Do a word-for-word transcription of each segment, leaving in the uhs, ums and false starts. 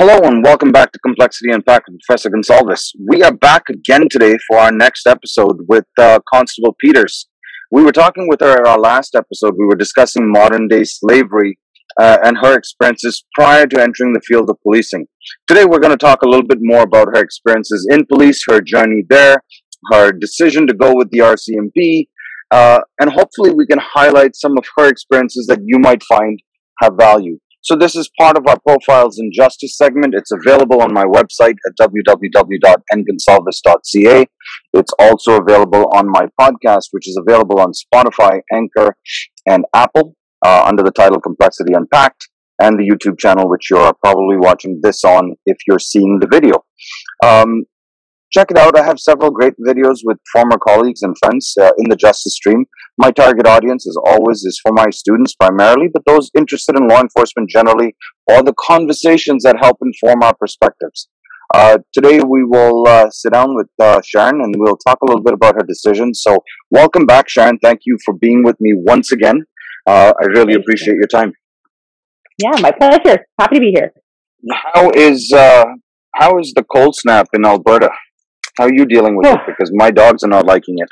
Hello and welcome back to Complexity Unpacked with Professor Gonçalves. We are back again today for our next episode with uh, Constable Peters. We were talking with her in our last episode. We were discussing modern-day slavery uh, and her experiences prior to entering the field of policing. Today we're going to talk a little bit more about her experiences in police, her journey there, her decision to go with the R C M P, uh, and hopefully we can highlight some of her experiences that you might find have value. So this is part of our Profiles in Justice segment. It's available on my website at w w w dot n gonçalves dot c a. It's also available on my podcast, which is available on Spotify, Anchor, and Apple uh, under the title Complexity Unpacked, and the YouTube channel, which you're probably watching this on if you're seeing the video. Um, check it out. I have several great videos with former colleagues and friends uh, in the justice stream. My target audience, as always, is for my students primarily, but those interested in law enforcement generally, or the conversations that help inform our perspectives. Uh, today, we will uh, sit down with uh, Sharon, and we'll talk a little bit about her decision. So welcome back, Sharon. Thank you for being with me once again. Uh, I really appreciate your time. Yeah, my pleasure. Happy to be here. How is, uh, how is the cold snap in Alberta? How are you dealing with it? Because my dogs are not liking it.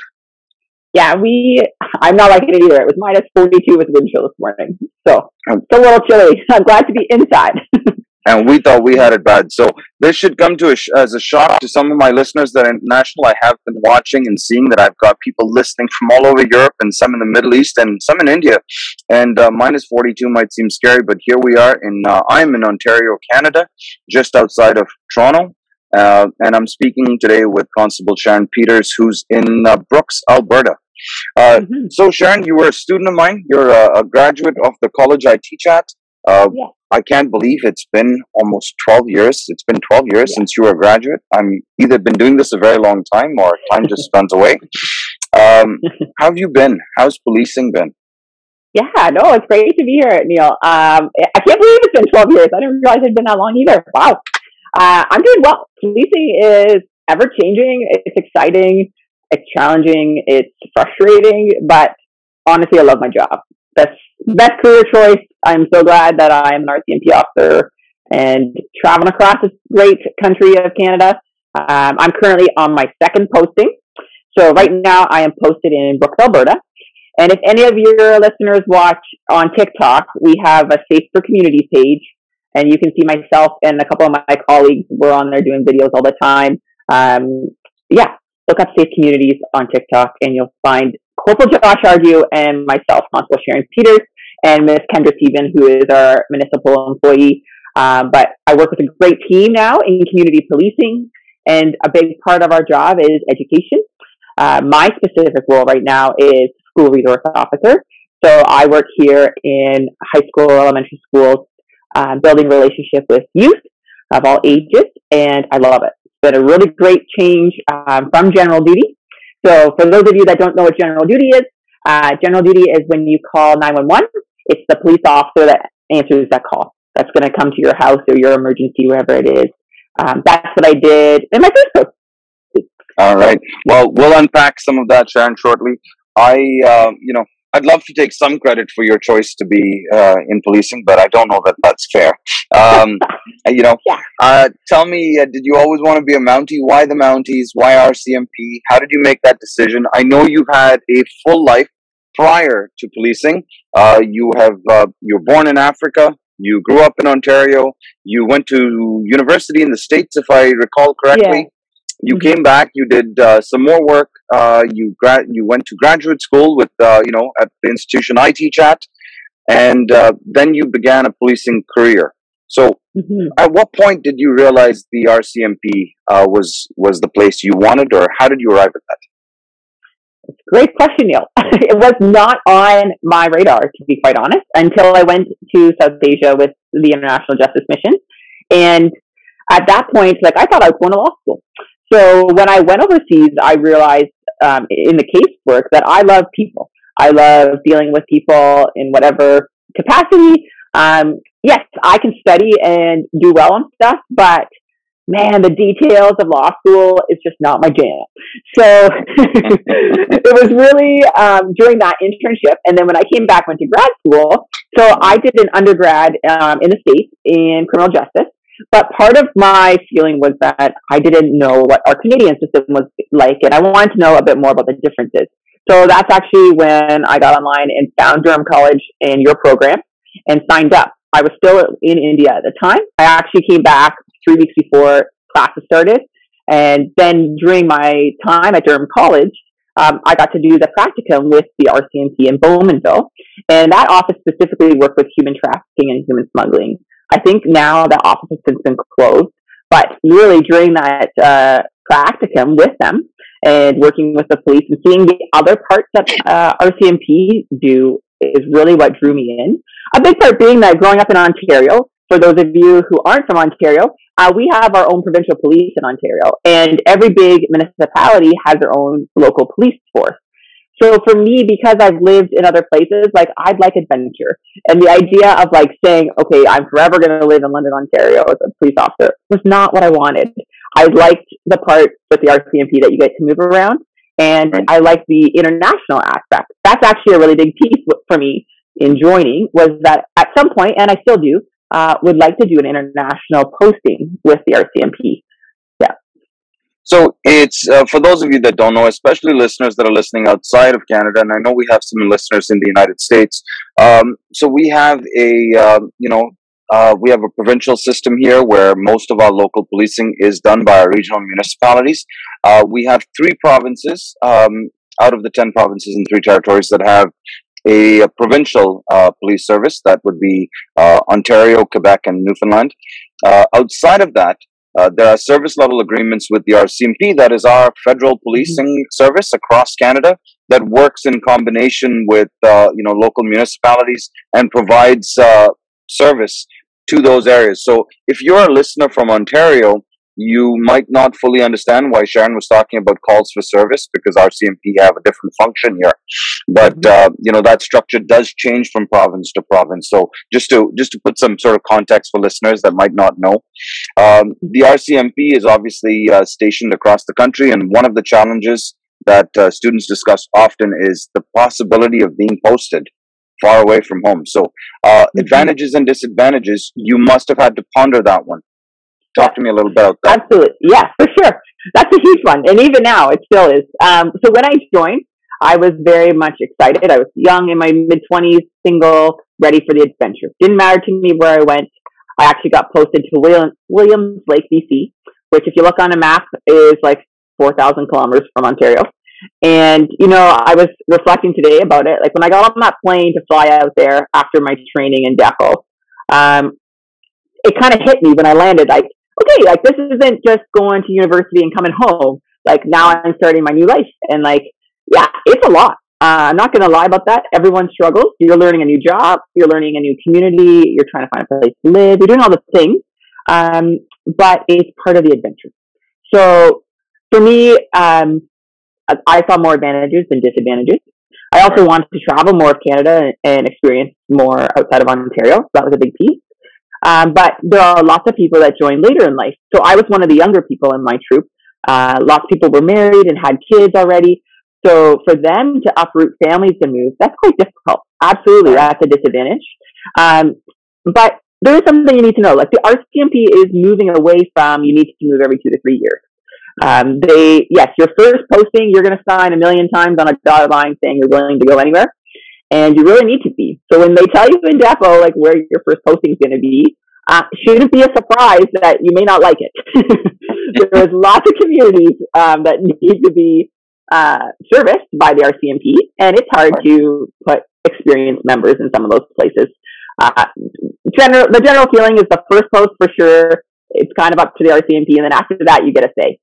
Yeah, we, I'm not liking it either. It was minus forty-two with wind chill this morning. So it's a little chilly. I'm glad to be inside. And we thought we had it bad. So this should come to a sh as a shock to some of my listeners that are international. I have been watching and seeing that I've got people listening from all over Europe and some in the Middle East and some in India. And uh, minus forty-two might seem scary, but here we are. In uh, I'm in Ontario, Canada, just outside of Toronto. Uh, and I'm speaking today with Constable Sharon Peters, who's in uh, Brooks, Alberta. Uh, mm-hmm. So, Sharon, you were a student of mine. You're a, a graduate of the college I teach at. Uh, yeah. I can't believe it's been almost twelve years. It's been twelve years yeah. since you were a graduate. I'm either been doing this a very long time or time just runs away. Um, how have you been? How's policing been? Yeah, no, it's great to be here, Neil. Um, I can't believe it's been twelve years. I didn't realize it'd been that long either. Wow. Uh, I'm doing well. Policing is ever-changing. It's exciting. It's challenging. It's frustrating. But honestly, I love my job. Best, best career choice. I'm so glad that I'm an R C M P officer and traveling across this great country of Canada. Um, I'm currently on my second posting. So right now, I am posted in Brooks, Alberta. And if any of your listeners watch on TikTok, we have a Safer Communities page. And you can see myself and a couple of my colleagues were on there doing videos all the time. Um, yeah, look up Safe Communities on TikTok and you'll find Corporal Josh Argue and myself, Constable Sharon Peters, and Miss Kendra Steven, who is our municipal employee. Uh, but I work with a great team now in community policing, and a big part of our job is education. Uh, my specific role right now is school resource officer. So I work here in high school, elementary schools, Uh, building relationship with youth of all ages, and I love it. It's been a really great change um, from general duty. So for those of you that don't know what general duty is, uh, general duty is when you call nine one one. It's the police officer that answers that call. That's going to come to your house or your emergency, wherever it is. Um, that's what I did in my first post. All right. Well, we'll unpack some of that, Sharon, shortly. I, uh, you know, I'd love to take some credit for your choice to be uh, in policing, but I don't know that that's fair. Um, you know, yeah. uh, tell me, uh, did you always want to be a Mountie? Why the Mounties? Why R C M P? How did you make that decision? I know you've had a full life prior to policing. Uh, you have uh, you were born in Africa. You grew up in Ontario. You went to university in the States, if I recall correctly. Yeah. You came back. You did uh, some more work. Uh, you gra you went to graduate school with uh, you know at the institution I teach at, and uh, then you began a policing career. So, mm-hmm. at what point did you realize the R C M P uh, was was the place you wanted, or how did you arrive at that? It's a great question, Neil. It was not on my radar, to be quite honest, until I went to South Asia with the International Justice Mission, and at that point, like I thought I was going to law school. So when I went overseas, I realized um, in the casework that I love people. I love dealing with people in whatever capacity. Um, yes, I can study and do well on stuff, but man, the details of law school is just not my jam. So it was really um, during that internship. And then when I came back, went to grad school. So I did an undergrad um, in the States in criminal justice. But part of my feeling was that I didn't know what our Canadian system was like, and I wanted to know a bit more about the differences. So that's actually when I got online and found Durham College and your program and signed up. I was still in India at the time. I actually came back three weeks before classes started. And then during my time at Durham College, um, I got to do the practicum with the R C M P in Bowmanville. And that office specifically worked with human trafficking and human smuggling. I think now that office has since been closed, but really during that uh, practicum with them and working with the police and seeing the other parts that uh, R C M P do is really what drew me in. A big part being that growing up in Ontario, for those of you who aren't from Ontario, uh, we have our own provincial police in Ontario, and every big municipality has their own local police force. So for me, because I've lived in other places, like I'd like adventure. And the idea of like saying, okay, I'm forever going to live in London, Ontario as a police officer was not what I wanted. I liked the part with the R C M P that you get to move around. And right. I liked the international aspect. That's actually a really big piece for me in joining was that at some point, and I still do, uh, would like to do an international posting with the R C M P. So it's, uh, for those of you that don't know, especially listeners that are listening outside of Canada, and I know we have some listeners in the United States. Um, so we have a, uh, you know, uh, we have a provincial system here where most of our local policing is done by our regional municipalities. Uh, we have three provinces um, out of the ten provinces and three territories that have a, a provincial uh, police service. That would be uh, Ontario, Quebec, and Newfoundland. Uh, outside of that, Uh, there are service level agreements with the R C M P, that is our federal policing service across Canada, that works in combination with uh, you know local municipalities and provides uh, service to those areas. So if you're a listener from Ontario, you might not fully understand why Sharon was talking about calls for service, because R C M P have a different function here. But uh, you know that structure does change from province to province. So just to just to put some sort of context for listeners that might not know, um, the R C M P is obviously uh, stationed across the country, and one of the challenges that uh, students discuss often is the possibility of being posted far away from home. So uh, advantages and disadvantages, you must have had to ponder that one. Talk to me a little bit about that. Absolutely. Yeah, for sure. That's a huge one. And even now, it still is. Um, so when I joined, I was very much excited. I was young, in my mid-twenties, single, ready for the adventure. Didn't matter to me where I went. I actually got posted to William, Williams Lake, B C, which if you look on a map is like four thousand kilometers from Ontario. And, you know, I was reflecting today about it. Like when I got on that plane to fly out there after my training in Depot, um, it kind of hit me when I landed. Like, okay, like this isn't just going to university and coming home. Like now I'm starting my new life. And like, yeah, it's a lot. Uh, I'm not going to lie about that. Everyone struggles. You're learning a new job. You're learning a new community. You're trying to find a place to live. You're doing all the things. Um, but it's part of the adventure. So for me, um, I saw more advantages than disadvantages. I also wanted to travel more of Canada and experience more outside of Ontario. That was a big piece. Um, but there are lots of people that join later in life. So I was one of the younger people in my troop. Uh, lots of people were married and had kids already. So for them to uproot families and move, that's quite difficult. Absolutely, that's a disadvantage. Um, but there is something you need to know. Like the R C M P is moving away from you need to move every two to three years. Um, they, yes, your first posting, you're going to sign a million times on a dotted line saying you're willing to go anywhere. And you really need to be. So when they tell you in Depot, like, where your first posting is going to be, uh, shouldn't be a surprise that you may not like it. There's lots of communities um, that need to be uh, serviced by the R C M P, and it's hard to put experienced members in some of those places. Uh, general, the general feeling is the first post, for sure, it's kind of up to the R C M P, and then after that, you get a say.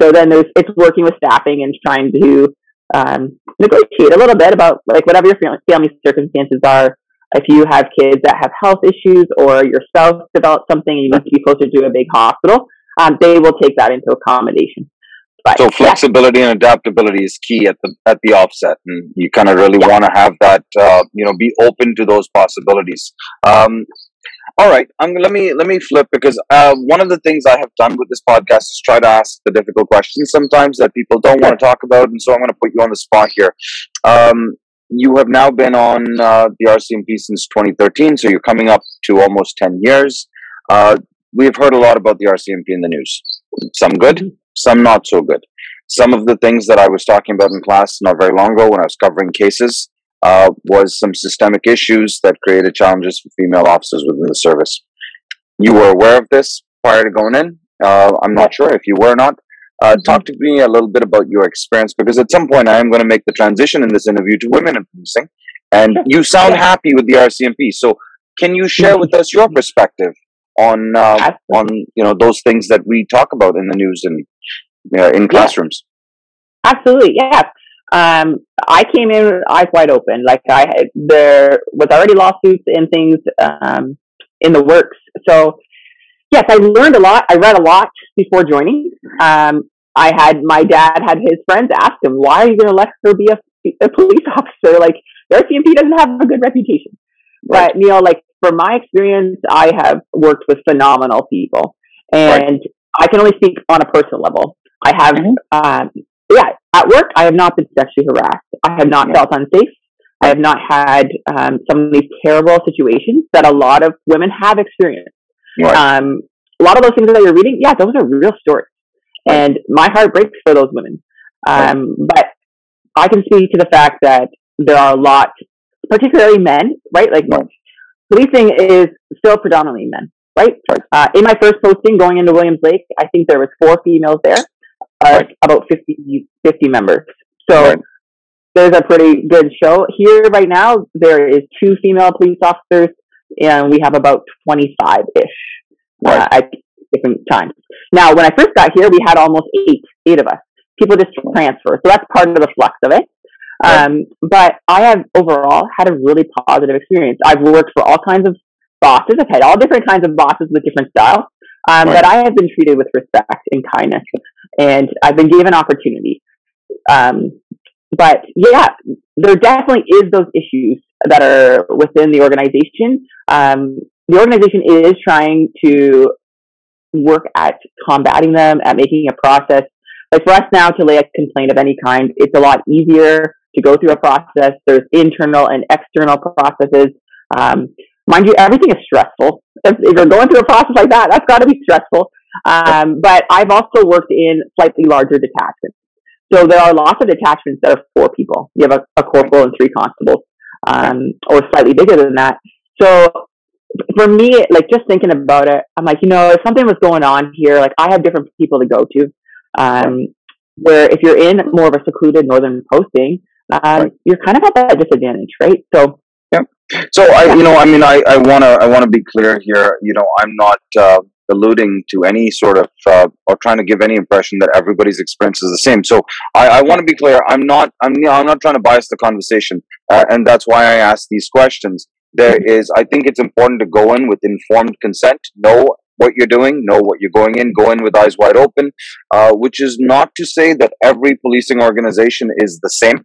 So then there's it's working with staffing and trying to um negotiate a little bit about like whatever your family circumstances are. If you have kids that have health issues or your spouse develops something and you need to be closer to a big hospital, um they will take that into accommodation. But, so flexibility yeah. and adaptability is key at the at the offset, and you kind of really yeah. want to have that uh you know be open to those possibilities. um All right, um, let me let me flip, because uh, one of the things I have done with this podcast is try to ask the difficult questions sometimes that people don't want to talk about, and so I'm going to put you on the spot here. Um, you have now been on uh, the R C M P since twenty thirteen, so you're coming up to almost ten years. Uh, we've heard a lot about the R C M P in the news. Some good, some not so good. Some of the things that I was talking about in class not very long ago when I was covering cases uh, was some systemic issues that created challenges for female officers within the service. You were aware of this prior to going in? Uh, I'm not sure if you were or not. Uh, mm-hmm. Talk to me a little bit about your experience, because at some point I am going to make the transition in this interview to women in policing. And you sound yeah. happy with the R C M P. So can you share with us your perspective on, uh, on you know, those things that we talk about in the news and uh, in classrooms? Yeah. Absolutely, yeah. Um, I came in with eyes wide open. Like, I had, there was already lawsuits and things um, in the works. So, yes, I learned a lot. I read a lot before joining. Um, I had, my dad had his friends ask him, why are you going to let her be a, a police officer? Like, the R C M P doesn't have a good reputation. Right. But, you know, like, from my experience, I have worked with phenomenal people. And right. I can only speak on a personal level. I have, mm-hmm. um, yeah, at work, I have not been sexually harassed. I have not yeah. felt unsafe. I have not had um, some of these terrible situations that a lot of women have experienced. Right. Um, a lot of those things that you're reading, yeah, those are real stories. Right. And my heart breaks for those women. Um, right. But I can speak to the fact that there are a lot, particularly men, right? Like, right. policing is still predominantly men, right? right. Uh, in my first posting going into Williams Lake, I think there was four females there, uh, right. about fifty, fifty members. So right. there's a pretty good show. Here right now, there is two female police officers, and we have about twenty-five-ish right. uh, at different times. Now, when I first got here, we had almost eight, eight of us. People just transfer. So that's part of the flux of it. Right. Um, but I have overall had a really positive experience. I've worked for all kinds of bosses. I've had all different kinds of bosses with different styles, um, right. but I have been treated with respect and kindness, and I've been given opportunity. Um, but yeah, there definitely is those issues that are within the organization. Um, the organization is trying to work at combating them, at making a process. Like, for us now to lay a complaint of any kind, it's a lot easier to go through a process. There's internal and external processes. Um, mind you, everything is stressful. If, if you're going through a process like that, that's got to be stressful. Um, but I've also worked in slightly larger detachments. So there are lots of detachments that are four people. You have a, a corporal and three constables, um, or slightly bigger than that. So for me, like, just thinking about it, I'm like, you know, if something was going on here, like, I have different people to go to. Um, where if you're in more of a secluded northern posting, um, right. you're kind of at that disadvantage, right? So, yeah. So I, you know, I mean, I, I wanna, I wanna be clear here. You know, I'm not uh, alluding to any sort of uh, or trying to give any impression that everybody's experience is the same. So I, I want to be clear. I'm not, I'm, I'm not trying to bias the conversation, uh, and that's why I ask these questions. There is, I think it's important to go in with informed consent. No. What you're doing, know what you're going in, go in with eyes wide open, uh, which is not to say that every policing organization is the same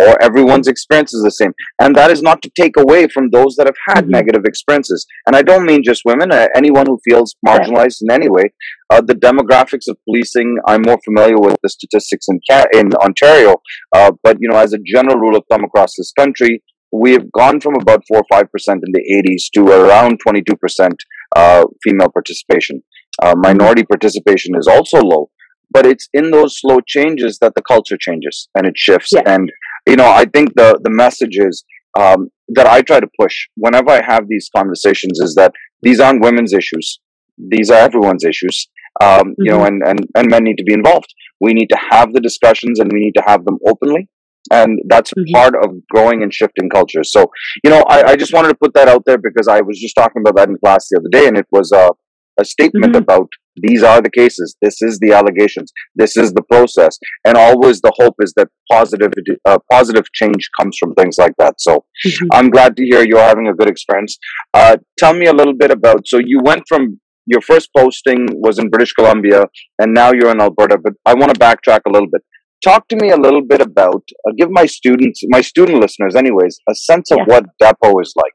or everyone's experience is the same. And that is not to take away from those that have had mm-hmm. negative experiences. And I don't mean just women, uh, anyone who feels marginalized in any way. Uh, the demographics of policing, I'm more familiar with the statistics in, Ca in Ontario, uh, but you know, as a general rule of thumb across this country, we have gone from about four or five percent in the eighties to around twenty-two percent uh, female participation. Uh, minority participation is also low, but it's in those slow changes that the culture changes and it shifts. Yeah. And you know, I think the the message is um, that I try to push whenever I have these conversations is that these aren't women's issues; these are everyone's issues. Um, mm-hmm. You know, and and and men need to be involved. We need to have the discussions, and we need to have them openly. And that's mm-hmm. part of growing and shifting culture. So, you know, I, I just wanted to put that out there because I was just talking about that in class the other day. And it was a, a statement mm-hmm. about these are the cases. This is the allegations. This is the process. And always the hope is that positive, uh, positive change comes from things like that. So mm-hmm. I'm glad to hear you're having a good experience. Uh, tell me a little bit about, so you went from your first posting was in British Columbia and now you're in Alberta. But I want to backtrack a little bit. Talk to me a little bit about, uh, give my students, my student listeners anyways, a sense of yeah. what Depot is like.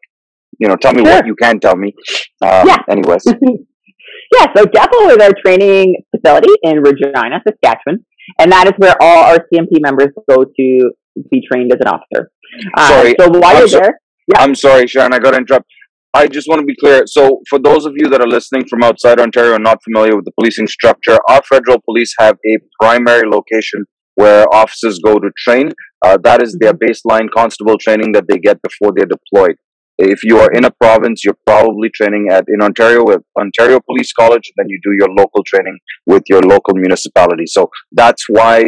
You know, tell me sure. what you can tell me. Um, yeah. Anyways. yeah, so Depot is our training facility in Regina, Saskatchewan. And that is where all R C M P members go to be trained as an officer. Uh, sorry. So while I'm you're so, there. Yeah. I'm sorry, Sharon, I got to interrupt. I just want to be clear. So for those of you that are listening from outside Ontario and not familiar with the policing structure, our federal police have a primary location where officers go to train. Uh, that is their baseline constable training that they get before they're deployed. If you are in a province, you're probably training at in Ontario with Ontario Police College, and then you do your local training with your local municipality. So that's why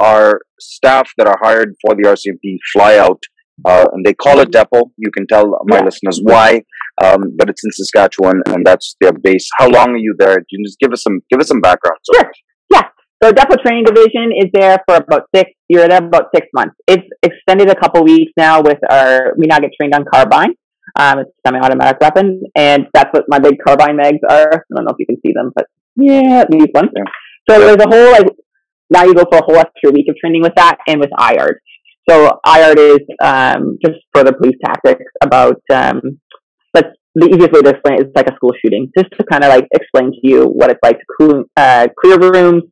our staff that are hired for the R C M P fly out, uh, and they call it Depot. You can tell my listeners why, um, but it's in Saskatchewan, and that's their base. How long are you there? You just give us some give us some background. So. Sure. Yeah. So Depot Training Division is there for about six. You're there about six months. It's extended a couple weeks now with our. We now get trained on carbine. Um, it's a semi-automatic weapon, and that's what my big carbine mags are. I don't know if you can see them, but yeah, these ones. Yeah. So there's a whole, like, now you go for a whole extra week of training with that and with I A R. So I A R is um, just for the police tactics about, um, but the easiest way to explain it is like a school shooting, just to kind of like explain to you what it's like to clear, uh, clear rooms,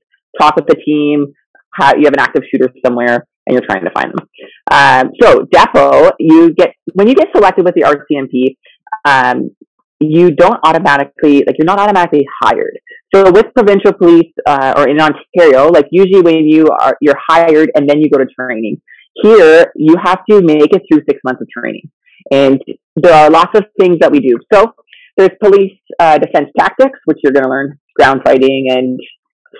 talk with the team, how you have an active shooter somewhere, and you're trying to find them. Um, so Depot, you get, when you get selected with the R C M P, um, you don't automatically, like you're not automatically hired. So with provincial police, uh, or in Ontario, like usually when you are, you're hired and then you go to training. Here, you have to make it through six months of training. And there are lots of things that we do. So there's police, uh, defense tactics, which you're going to learn ground fighting and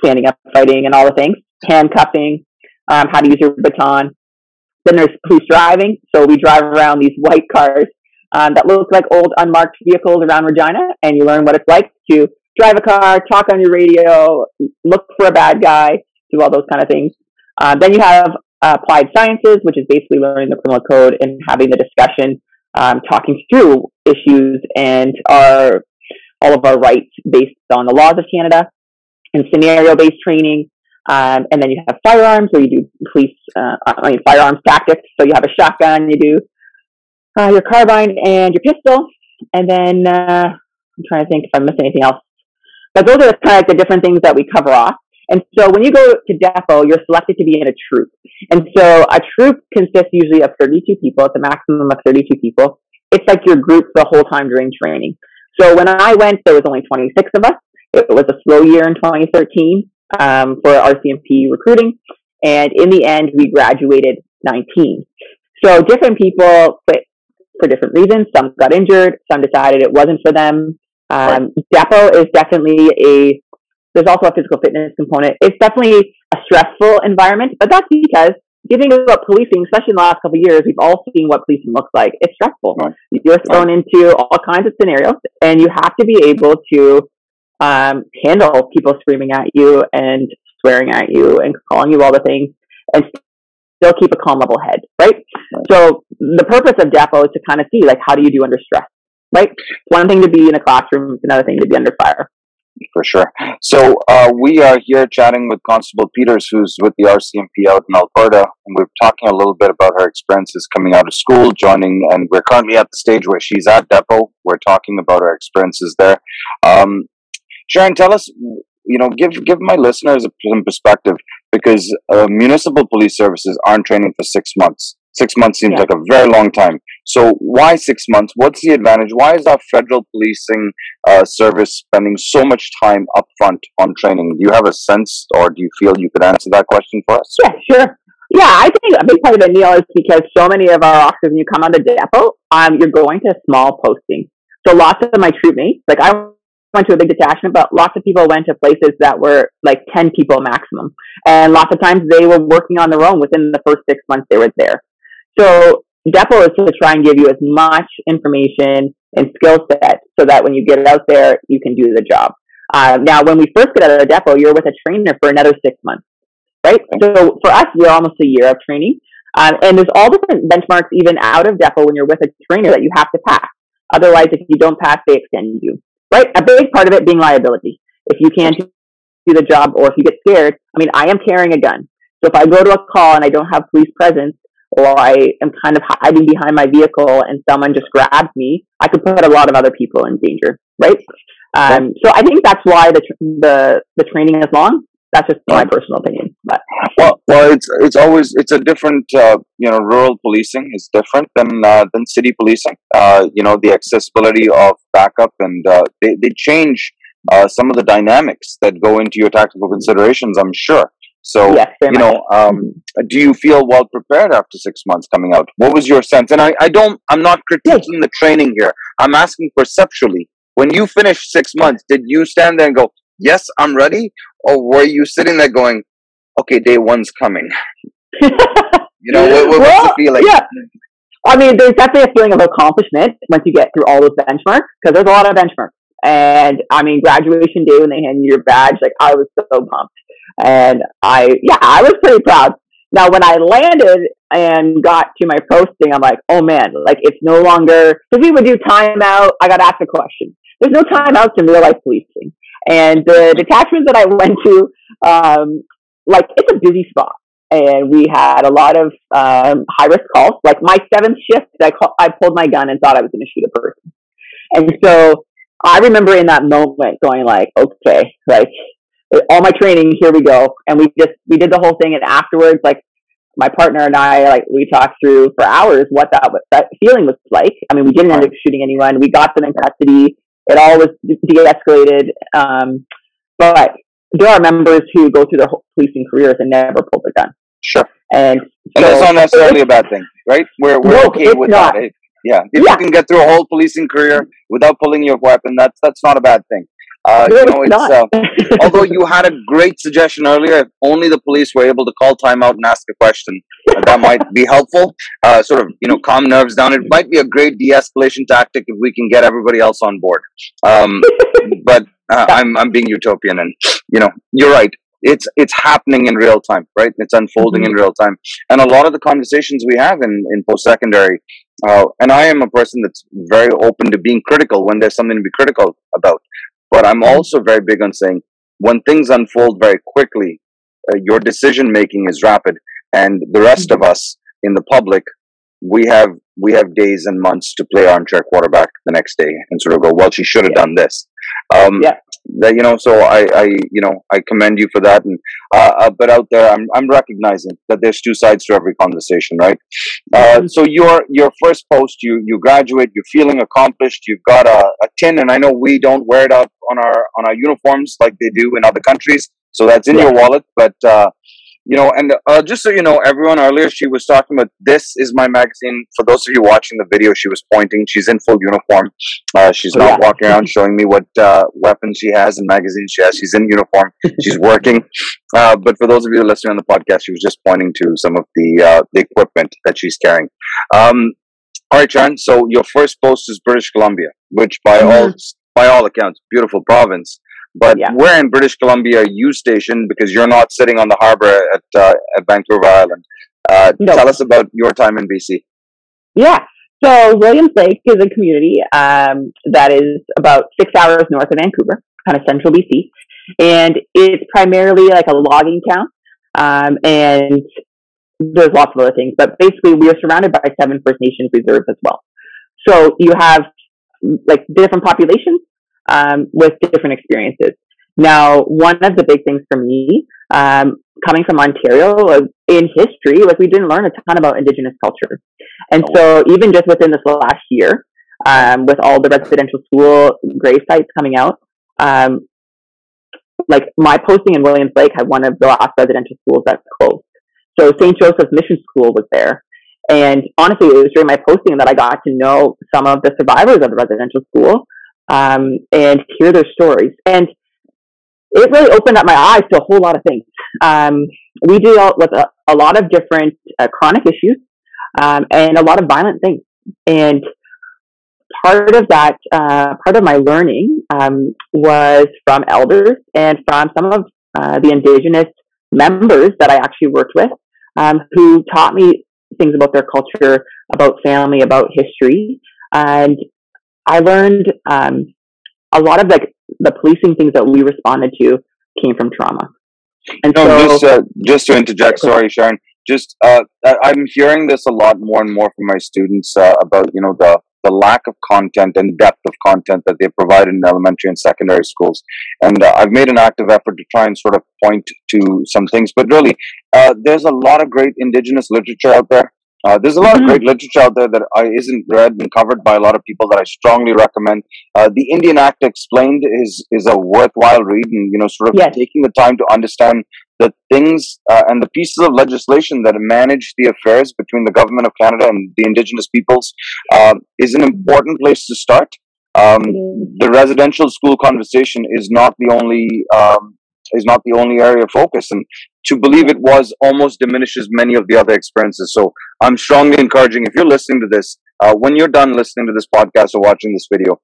standing up fighting and all the things, handcuffing, Um, how to use your baton. Then there's police driving. So we drive around these white cars um, that look like old unmarked vehicles around Regina, and you learn what it's like to drive a car, talk on your radio, look for a bad guy, do all those kind of things. Uh, then you have uh, applied sciences, which is basically learning the criminal code and having the discussion, um, talking through issues and our all of our rights based on the laws of Canada, and scenario-based training. Um, and then you have firearms, where you do police, uh, I mean, firearms tactics. So you have a shotgun, you do uh, your carbine and your pistol. And then uh, I'm trying to think if I'm missing anything else. But those are kind of like the different things that we cover off. And so when you go to Depot, you're selected to be in a troop. And so a troop consists usually of thirty-two people. It's a maximum of thirty-two people. It's like your group the whole time during training. So when I went, there was only twenty-six of us. It was a slow year in twenty thirteen. Um, for R C M P recruiting, and in the end, we graduated nineteen. So different people quit for different reasons. Some got injured. Some decided it wasn't for them. Um, right. Depot is definitely a. There's also a physical fitness component. It's definitely a stressful environment, but that's because giving about policing, especially in the last couple of years, we've all seen what policing looks like. It's stressful. Right. You're thrown right. into all kinds of scenarios, and you have to be able to. Um, handle people screaming at you and swearing at you and calling you all the things and still keep a calm, level head, right? right? So the purpose of Depot is to kind of see, like, how do you do under stress, right? It's one thing to be in a classroom, it's another thing to be under fire. For sure. So uh, we are here chatting with Constable Peters, who's with the R C M P out in Alberta, and we're talking a little bit about her experiences coming out of school, joining, and we're currently at the stage where she's at Depot. We're talking about her experiences there. Um, Sharon, tell us, you know, give give my listeners some perspective, because uh, municipal police services aren't training for six months. Six months seems yeah. like a very long time. So why six months? What's the advantage? Why is our federal policing uh, service spending so much time up front on training? Do you have a sense, or do you feel you could answer that question for us? Yeah, sure. Yeah, I think a big part of it, Neil, is because so many of our officers, when you come on the Depot, um, you're going to small posting. So lots of my troop mates, like I went to a big detachment, but lots of people went to places that were like ten people maximum, and lots of times they were working on their own within the first six months they were there. So Depot is to try and give you as much information and skill set so that when you get out there you can do the job. Uh, now when we first get out of the Depot, you're with a trainer for another six months, right? So for us, we're almost a year of training, um, and there's all different benchmarks even out of Depot when you're with a trainer that you have to pass. Otherwise, if you don't pass, they extend you. Right? A big part of it being liability. If you can't do the job, or if you get scared, I mean, I am carrying a gun. So if I go to a call and I don't have police presence, or I am kind of hiding behind my vehicle and someone just grabs me, I could put a lot of other people in danger, right? Um, so I think that's why the, tr- the the training is long. That's just my personal opinion. But well, well, it's it's always it's a different uh, you know rural policing is different than uh, than city policing. Uh, you know the accessibility of backup and uh, they they change uh, some of the dynamics that go into your tactical considerations. I'm sure. So yes, you know, um, do you feel well prepared after six months coming out? What was your sense? And I, I don't I'm not critiquing the training here. I'm asking perceptually. When you finished six months, did you stand there and go, "Yes, I'm ready," or were you sitting there going, "Okay, day one's coming"? You know, what, what, well, what's the feeling? Yeah, I mean, there's definitely a feeling of accomplishment once you get through all those benchmarks, because there's a lot of benchmarks. And I mean, graduation day when they hand you your badge, like I was so pumped, and I yeah, I was pretty proud. Now, when I landed and got to my posting, I'm like, "Oh man, like it's no longer," because we would do timeout. I got asked a question. There's no timeouts in real life policing. And the detachments that I went to, um, like, it's a busy spot. And we had a lot of um, high-risk calls. Like, my seventh shift, I, call, I pulled my gun and thought I was going to shoot a person. And so I remember in that moment going, like, okay, like, all my training, here we go. And we just, we did the whole thing. And afterwards, like, my partner and I, like, we talked through for hours what that, what that feeling was like. I mean, we didn't end up shooting anyone. We got them in custody. It all was de-escalated, um, but there are members who go through their whole policing careers and never pull their gun. Sure, and, and so, that's not necessarily a bad thing, right? We're we're no, okay with not. that. It, yeah, if yeah. you can get through a whole policing career without pulling your weapon, that's that's not a bad thing. Uh, no, you know, it's, it's uh, although you had a great suggestion earlier, if only the police were able to call timeout and ask a question, uh, that might be helpful, uh, sort of, you know, calm nerves down. It might be a great de-escalation tactic if we can get everybody else on board. Um, but uh, I'm, I'm being utopian and, you know, you're right. It's, it's happening in real time, right? It's unfolding mm-hmm. in real time. And a lot of the conversations we have in, in post-secondary, uh, and I am a person that's very open to being critical when there's something to be critical about. But I'm also very big on saying when things unfold very quickly, uh, your decision making is rapid, and the rest of us in the public, we have we have days and months to play armchair quarterback the next day and sort of go, well, she should have yeah. done this. Um, yeah, that, you know. So I, I, you know, I commend you for that. And uh, uh, but out there, I'm I'm recognizing that there's two sides to every conversation, right? Uh, so your your first post, you you graduate, you're feeling accomplished. You've got a, a tin, and I know we don't wear it up on our on our uniforms like they do in other countries. So that's in yeah. your wallet, but. Uh, You know, and uh, just so you know, everyone earlier, she was talking about, this is my magazine. For those of you watching the video, she was pointing. She's in full uniform. Uh, she's not yeah. walking around showing me what uh, weapons she has and magazines she has. She's in uniform. She's working. Uh, but for those of you listening on the podcast, she was just pointing to some of the, uh, the equipment that she's carrying. Um, all right, Sharon. So your first post is British Columbia, which by mm-hmm. all by all accounts, beautiful province. But yeah. where in British Columbia you stationed, because you're not sitting on the harbor at uh, at Vancouver Island. Uh, no. Tell us about your time in B C. Yeah. So Williams Lake is a community um, that is about six hours north of Vancouver, kind of central B C. And it's primarily like a logging town. Um, and there's lots of other things. But basically, we are surrounded by seven First Nations reserves as well. So you have like different populations. Um, with different experiences. Now, one of the big things for me, um, coming from Ontario uh, in history, like we didn't learn a ton about Indigenous culture. And so even just within this last year, um, with all the residential school grave sites coming out, um, like my posting in Williams Lake had one of the last residential schools that closed. So Saint Joseph's Mission School was there. And honestly, it was during my posting that I got to know some of the survivors of the residential school. Um, and hear their stories. And it really opened up my eyes to a whole lot of things. Um, we deal with a, a lot of different uh, chronic issues um, and a lot of violent things. And part of that, uh, part of my learning um, was from elders and from some of uh, the Indigenous members that I actually worked with um, who taught me things about their culture, about family, about history. And I learned um, a lot of like the policing things that we responded to came from trauma. And no, so, just, uh, just to interject, sorry, Sharon, just uh, I'm hearing this a lot more and more from my students uh, about, you know, the, the lack of content and depth of content that they provide in elementary and secondary schools. And uh, I've made an active effort to try and sort of point to some things. But really, uh, there's a lot of great Indigenous literature out there. Uh, there's a lot mm-hmm. of great literature out there that I isn't read and covered by a lot of people that I strongly recommend. Uh, the Indian Act Explained is is a worthwhile read, and you know, sort of yes. taking the time to understand the things uh, and the pieces of legislation that manage the affairs between the government of Canada and the Indigenous peoples uh, is an important place to start. Um, mm-hmm. The residential school conversation is not the only um, is not the only area of focus, and to believe it was almost diminishes many of the other experiences. So I'm strongly encouraging, if you're listening to this, uh, when you're done listening to this podcast or watching this video,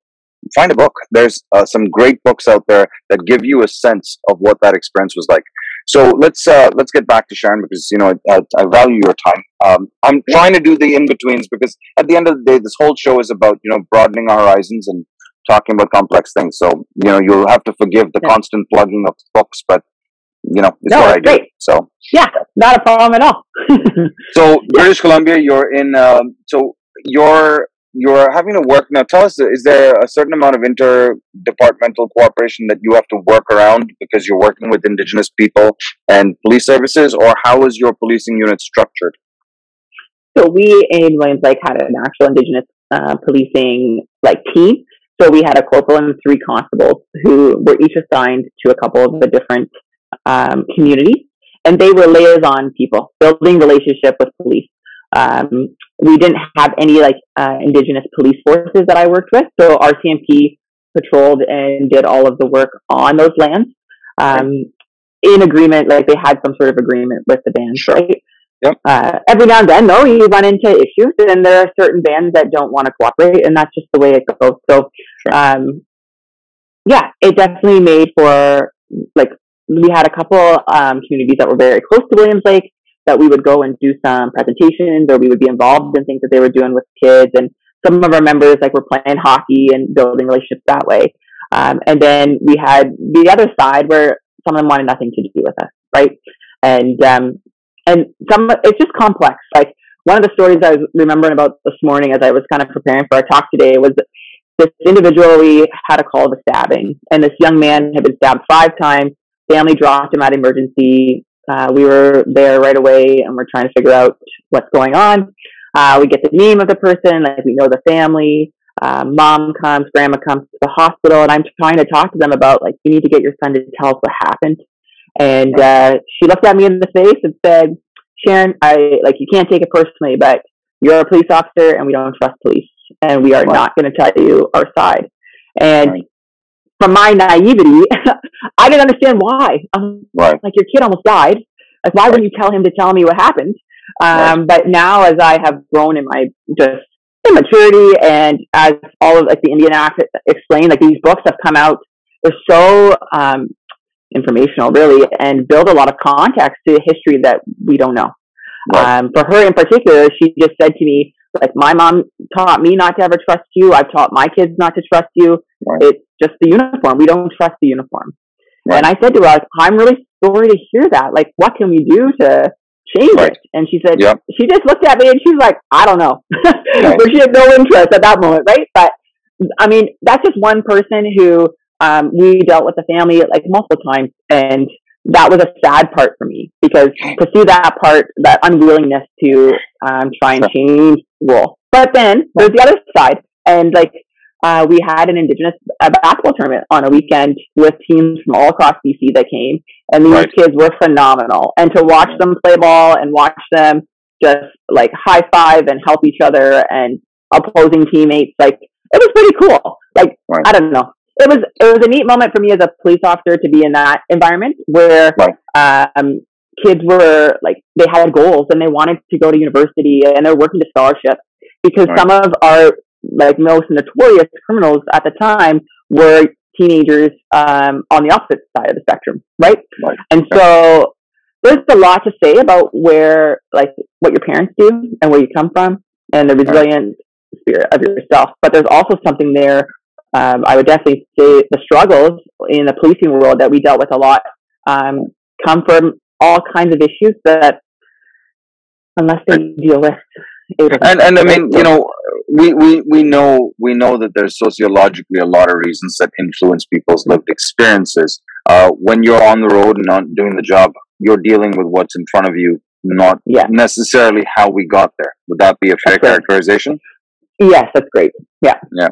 find a book. There's uh, some great books out there that give you a sense of what that experience was like. So let's uh, let's get back to Sharon, because you know I, I value your time. Um, I'm trying to do the in-betweens, because at the end of the day, this whole show is about you know broadening our horizons and talking about complex things. So you know you'll have to forgive the constant plugging of books, but you know, it's no, what I great. do. So yeah, not a problem at all. So British Columbia, you're in. Um, so you're you're having to work now. Tell us, is there a certain amount of interdepartmental cooperation that you have to work around because you're working with Indigenous people and police services, or how is your policing unit structured? So we in Williams Lake had an actual Indigenous uh, policing like team. So we had a corporal and three constables who were each assigned to a couple of the different um community, and they were liaison people building relationship with police. Um we didn't have any like uh Indigenous police forces that I worked with, so R C M P patrolled and did all of the work on those lands, um in agreement, like they had some sort of agreement with the bands, sure. right? Yep. Uh every now and then though you run into issues, and there are certain bands that don't want to cooperate, and that's just the way it goes. So sure. um yeah, it definitely made for like we had a couple um, communities that were very close to Williams Lake that we would go and do some presentations, or we would be involved in things that they were doing with kids. And some of our members like were playing hockey and building relationships that way. Um, and then we had the other side where some of them wanted nothing to do with us, right? And um, and some it's just complex. Like one of the stories I was remembering about this morning as I was kind of preparing for our talk today was this individual we had a call of a stabbing, and this young man had been stabbed five times. Family dropped him at emergency. Uh, we were there right away, and we're trying to figure out what's going on. Uh, we get the name of the person, like we know the family. Uh, mom comes, grandma comes to the hospital, and I'm trying to talk to them about, like, you need to get your son to tell us what happened. And uh, she looked at me in the face and said, Sharon, I like you can't take it personally, but you're a police officer, and we don't trust police, and we are wow. not going to tell you our side. And right. from my naivety, I didn't understand why. Um, right. Like, your kid almost died. Like, why right. wouldn't you tell him to tell me what happened? Um, right. But now, as I have grown in my just immaturity, and as all of like the Indian Act Explained, like these books have come out, they're so um, informational, really, and build a lot of context to history that we don't know. Right. Um, for her in particular, she just said to me, like, my mom taught me not to ever trust you. I've taught my kids not to trust you. Right. It's just the uniform. We don't trust the uniform. Right. And I said to her, like, I'm really sorry to hear that. Like, what can we do to change right. it? And she said, yep. she just looked at me and she's like, I don't know. Right. But she had no interest at that moment, right? But, I mean, that's just one person who um, we dealt with the family, like, multiple times. And that was a sad part for me, because to see that part, that unwillingness to um, try and change rule. But then there's the other side. And, like, Uh, we had an Indigenous uh, basketball tournament on a weekend with teams from all across B C that came. And these right. kids were phenomenal. And to watch them play ball and watch them just, like, high-five and help each other and opposing teammates, like, it was pretty cool. Like, right. I don't know. It was it was a neat moment for me as a police officer to be in that environment where right. um, kids were, like, they had goals and they wanted to go to university and they're working to scholarships, because right. some of our like most notorious criminals at the time were teenagers um, on the opposite side of the spectrum, right? right. And so there's a lot to say about where, like, what your parents do and where you come from and the resilient right. spirit of yourself. But there's also something there, um, I would definitely say the struggles in the policing world that we dealt with a lot um, come from all kinds of issues that unless they deal with it. And and I mean, you know, we, we, we know we know that there's sociologically a lot of reasons that influence people's lived experiences. Uh, when you're on the road and not doing the job, you're dealing with what's in front of you, not yeah. necessarily how we got there. Would that be a fair that's characterization? Right. Yes, that's great. Yeah. Yeah.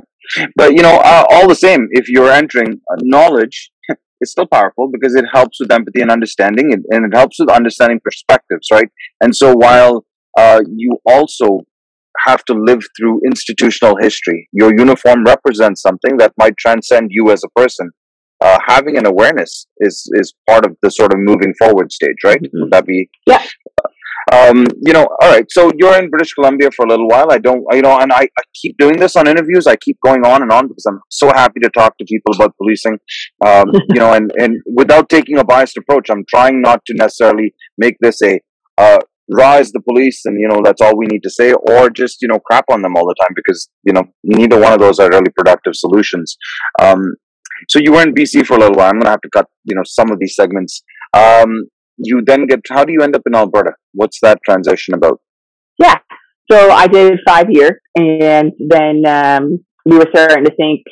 But, you know, uh, all the same, if you're entering uh, knowledge, it's still powerful because it helps with empathy and understanding, and, and it helps with understanding perspectives, right? And so while uh, you also have to live through institutional history, your uniform represents something that might transcend you as a person. Uh, having an awareness is, is part of the sort of moving forward stage, right? Mm-hmm. Would that be? Yeah. Um, you know, all right. So you're in British Columbia for a little while. I don't, you know, and I, I keep doing this on interviews. I keep going on and on because I'm so happy to talk to people about policing, um, you know, and, and without taking a biased approach. I'm trying not to necessarily make this a uh, rise the police and, you know, that's all we need to say, or just, you know, crap on them all the time, because, you know, neither one of those are really productive solutions. Um, so you were in B C for a little while. I'm going to have to cut, you know, some of these segments. Um, you then get, how do you end up in Alberta? What's that transition about? Yeah. So I did five years and then um, we were starting to think,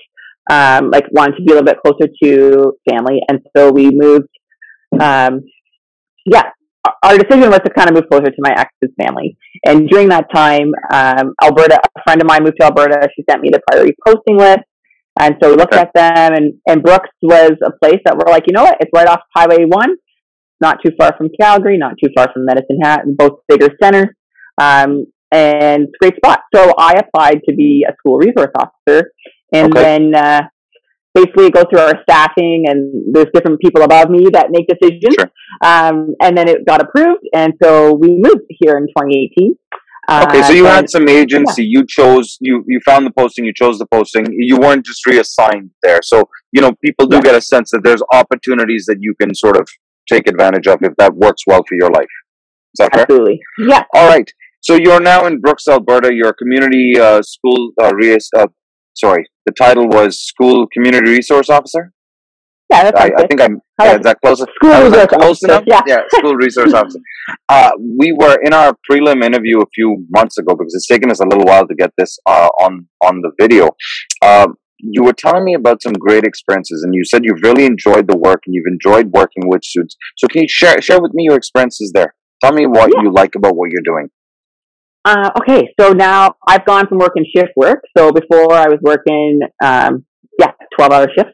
um, like wanted to be a little bit closer to family. And so we moved, um, yeah, our decision was to kind of move closer to my ex's family. And during that time, um, Alberta, a friend of mine moved to Alberta. She sent me the priority posting list. And so we looked okay. at them, and, and Brooks was a place that we're like, you know what, it's right off Highway one. Not too far from Calgary, not too far from Medicine Hat, both bigger centers, um, and it's a great spot. So I applied to be a school resource officer, and okay. then uh, basically go through our staffing, and there's different people above me that make decisions, sure. um, and then it got approved, and so we moved here in twenty eighteen. Okay, so you uh, had some agency. Yeah. You chose, you you found the posting, you chose the posting. You weren't just reassigned there. So, you know, people do yeah. get a sense that there's opportunities that you can sort of take advantage of if that works well for your life. Is that fair? Absolutely. Yeah. All right. So you're now in Brooks, Alberta. Your community uh, school, uh, re- uh, sorry, the title was School Community Resource Officer? Yeah, that's I, I think I'm, yeah, is that close? School I, Resource close Officer, enough? Yeah. yeah, School Resource Officer. Uh, we were in our prelim interview a few months ago, because it's taken us a little while to get this uh, on, on the video. Um, You were telling me about some great experiences, and you said you've really enjoyed the work and you've enjoyed working with students. So can you share share with me your experiences there? Tell me what yeah. you like about what you're doing. Uh, okay, so now I've gone from working shift work. So before I was working, um, yeah, twelve-hour shifts,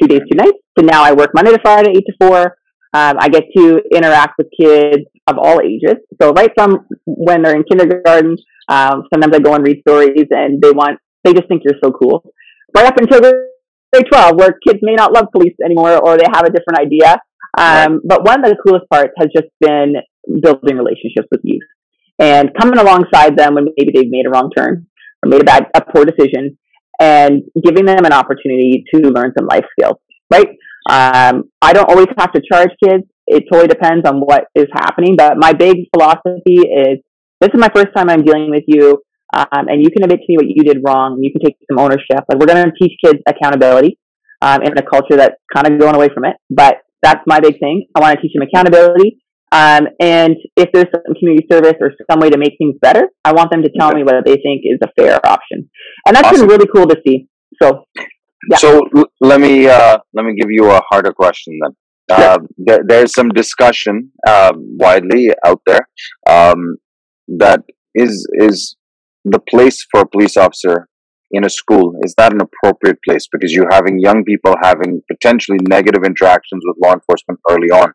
two days, two nights. So now I work Monday to Friday, eight to four. Um, I get to interact with kids of all ages. So right from when they're in kindergarten, um, sometimes I go and read stories, and they want they just think you're so cool. Right up until grade twelve, where kids may not love police anymore, or they have a different idea. Um, right. But one of the coolest parts has just been building relationships with youth and coming alongside them when maybe they've made a wrong turn or made a bad, a poor decision, and giving them an opportunity to learn some life skills, right? Um, I don't always have to charge kids. It totally depends on what is happening. But my big philosophy is, this is my first time I'm dealing with you. Um, and you can admit to me what you did wrong, and you can take some ownership. Like, we're going to teach kids accountability um, in a culture that's kind of going away from it. But that's my big thing. I want to teach them accountability. Um, and if there's some community service or some way to make things better, I want them to tell me what they think is a fair option. And that's awesome. Been really cool to see. So, yeah. So l- let me uh, let me give you a harder question then. Uh, sure. there, there's some discussion uh, widely out there um, that is is. The place for a police officer in a school, is that an appropriate place? Because you're having young people having potentially negative interactions with law enforcement early on.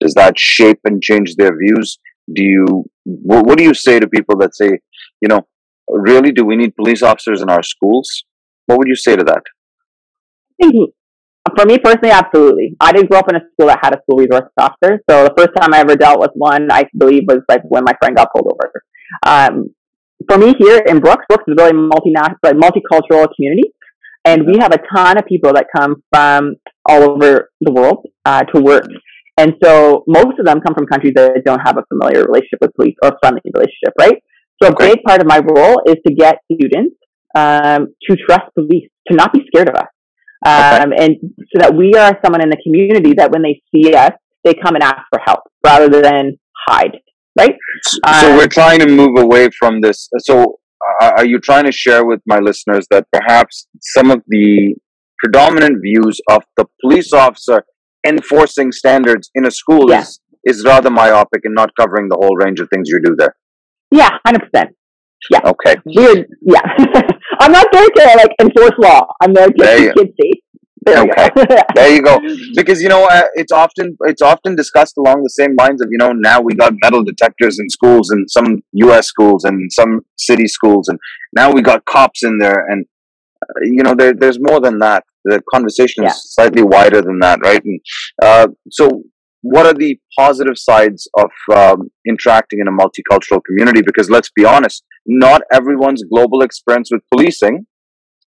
Does that shape and change their views? Do you, what do you say to people that say, you know, really, do we need police officers in our schools? What would you say to that? I think for me personally, absolutely. I didn't grow up in a school that had a school resource officer. So the first time I ever dealt with one, I believe, was like when my friend got pulled over. Um, For me here in Brooks, Brooks is a really multinational, like multicultural community, and we have a ton of people that come from all over the world uh, to work. And so most of them come from countries that don't have a familiar relationship with police or friendly relationship, right? So okay. a big part of my role is to get students um, to trust police, to not be scared of us, um, okay. and so that we are someone in the community that when they see us, they come and ask for help rather than hide. right? Uh, so we're trying to move away from this. So uh, are you trying to share with my listeners that perhaps some of the predominant views of the police officer enforcing standards in a school yeah. is, is rather myopic and not covering the whole range of things you do there? Yeah, one hundred percent. Yeah. Okay. Weird. Yeah. I'm not there to like enforce law. I'm there to teach kids safe. There okay. you go. There you go. Because you know, uh, it's often it's often discussed along the same lines of, you know, now we got metal detectors in schools, and some U S schools and some city schools, and now we got cops in there, and uh, you know, there there's more than that. The conversation yeah. is slightly wider than that, right? And uh, so. What are the positive sides of um, interacting in a multicultural community? Because let's be honest, not everyone's global experience with policing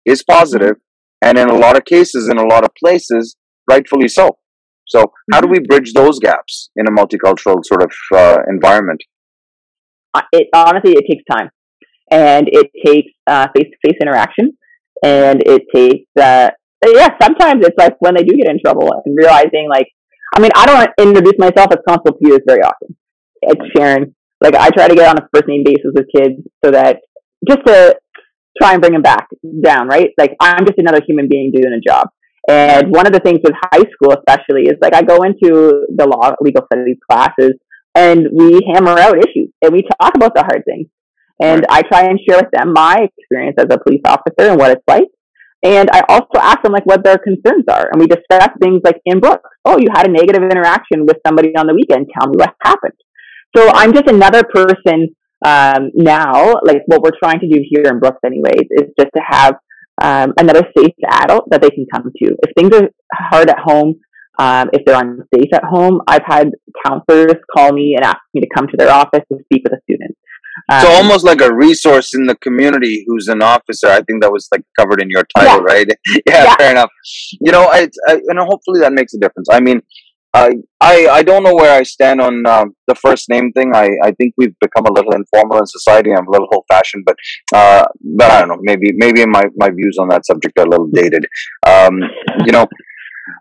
is positive, and in a lot of cases, in a lot of places, rightfully so. So how do we bridge those gaps in a multicultural sort of uh, environment? It honestly, it takes time, and it takes uh, face-to-face interaction, and it takes, uh, yeah, sometimes it's like when they do get in trouble and realizing like, I mean, I don't introduce myself as Constable Peters very often. It's Sharon. Like, I try to get on a first name basis with kids so that just to try and bring them back down, right? Like, I'm just another human being doing a job. And one of the things with high school, especially, is like I go into the law legal studies classes and we hammer out issues and we talk about the hard things. And I try and share with them my experience as a police officer and what it's like. And I also ask them, like, what their concerns are. And we discuss things like in Brooks. Oh, you had a negative interaction with somebody on the weekend. Tell me what happened. So I'm just another person um, now. Like, what we're trying to do here in Brooks anyways is just to have um, another safe adult that they can come to. If things are hard at home, um, if they're unsafe at home, I've had counselors call me and ask me to come to their office to speak with a student. Um, so almost like a resource in the community who's an officer. I think that was like covered in your title, yeah. right? yeah, yeah, fair enough. You know, I, I, and hopefully that makes a difference. I mean, I I, I don't know where I stand on uh, the first name thing. I, I think we've become a little informal in society. I'm a little old fashioned, but uh, but I don't know. Maybe maybe my, my views on that subject are a little dated. Um, you know.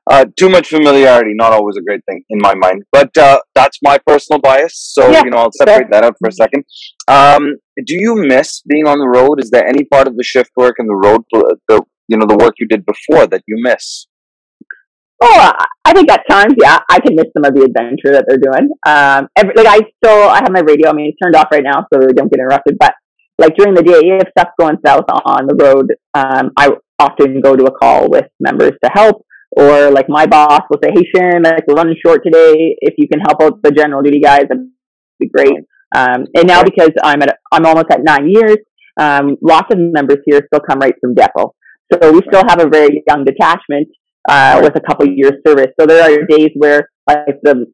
Uh, too much familiarity, not always a great thing in my mind, but uh, that's my personal bias. So, yeah, you know, I'll separate that out for a second. Um, do you miss being on the road? Is there any part of the shift work and the road, the, you know, the work you did before that you miss? Oh, I think at times, yeah, I can miss some of the adventure that they're doing. Um, every, like I still, I have my radio. I mean, it's turned off right now, so don't get interrupted. But like during the day, if stuff's going south on the road, um, I often go to a call with members to help. Or like my boss will say, hey, Sharon, like we're running short today. If you can help out the general duty guys, that'd be great. Um, and now because I'm at, I'm almost at nine years, um, lots of members here still come right from Depot. So we still have a very young detachment uh, with a couple years service. So there are days where like the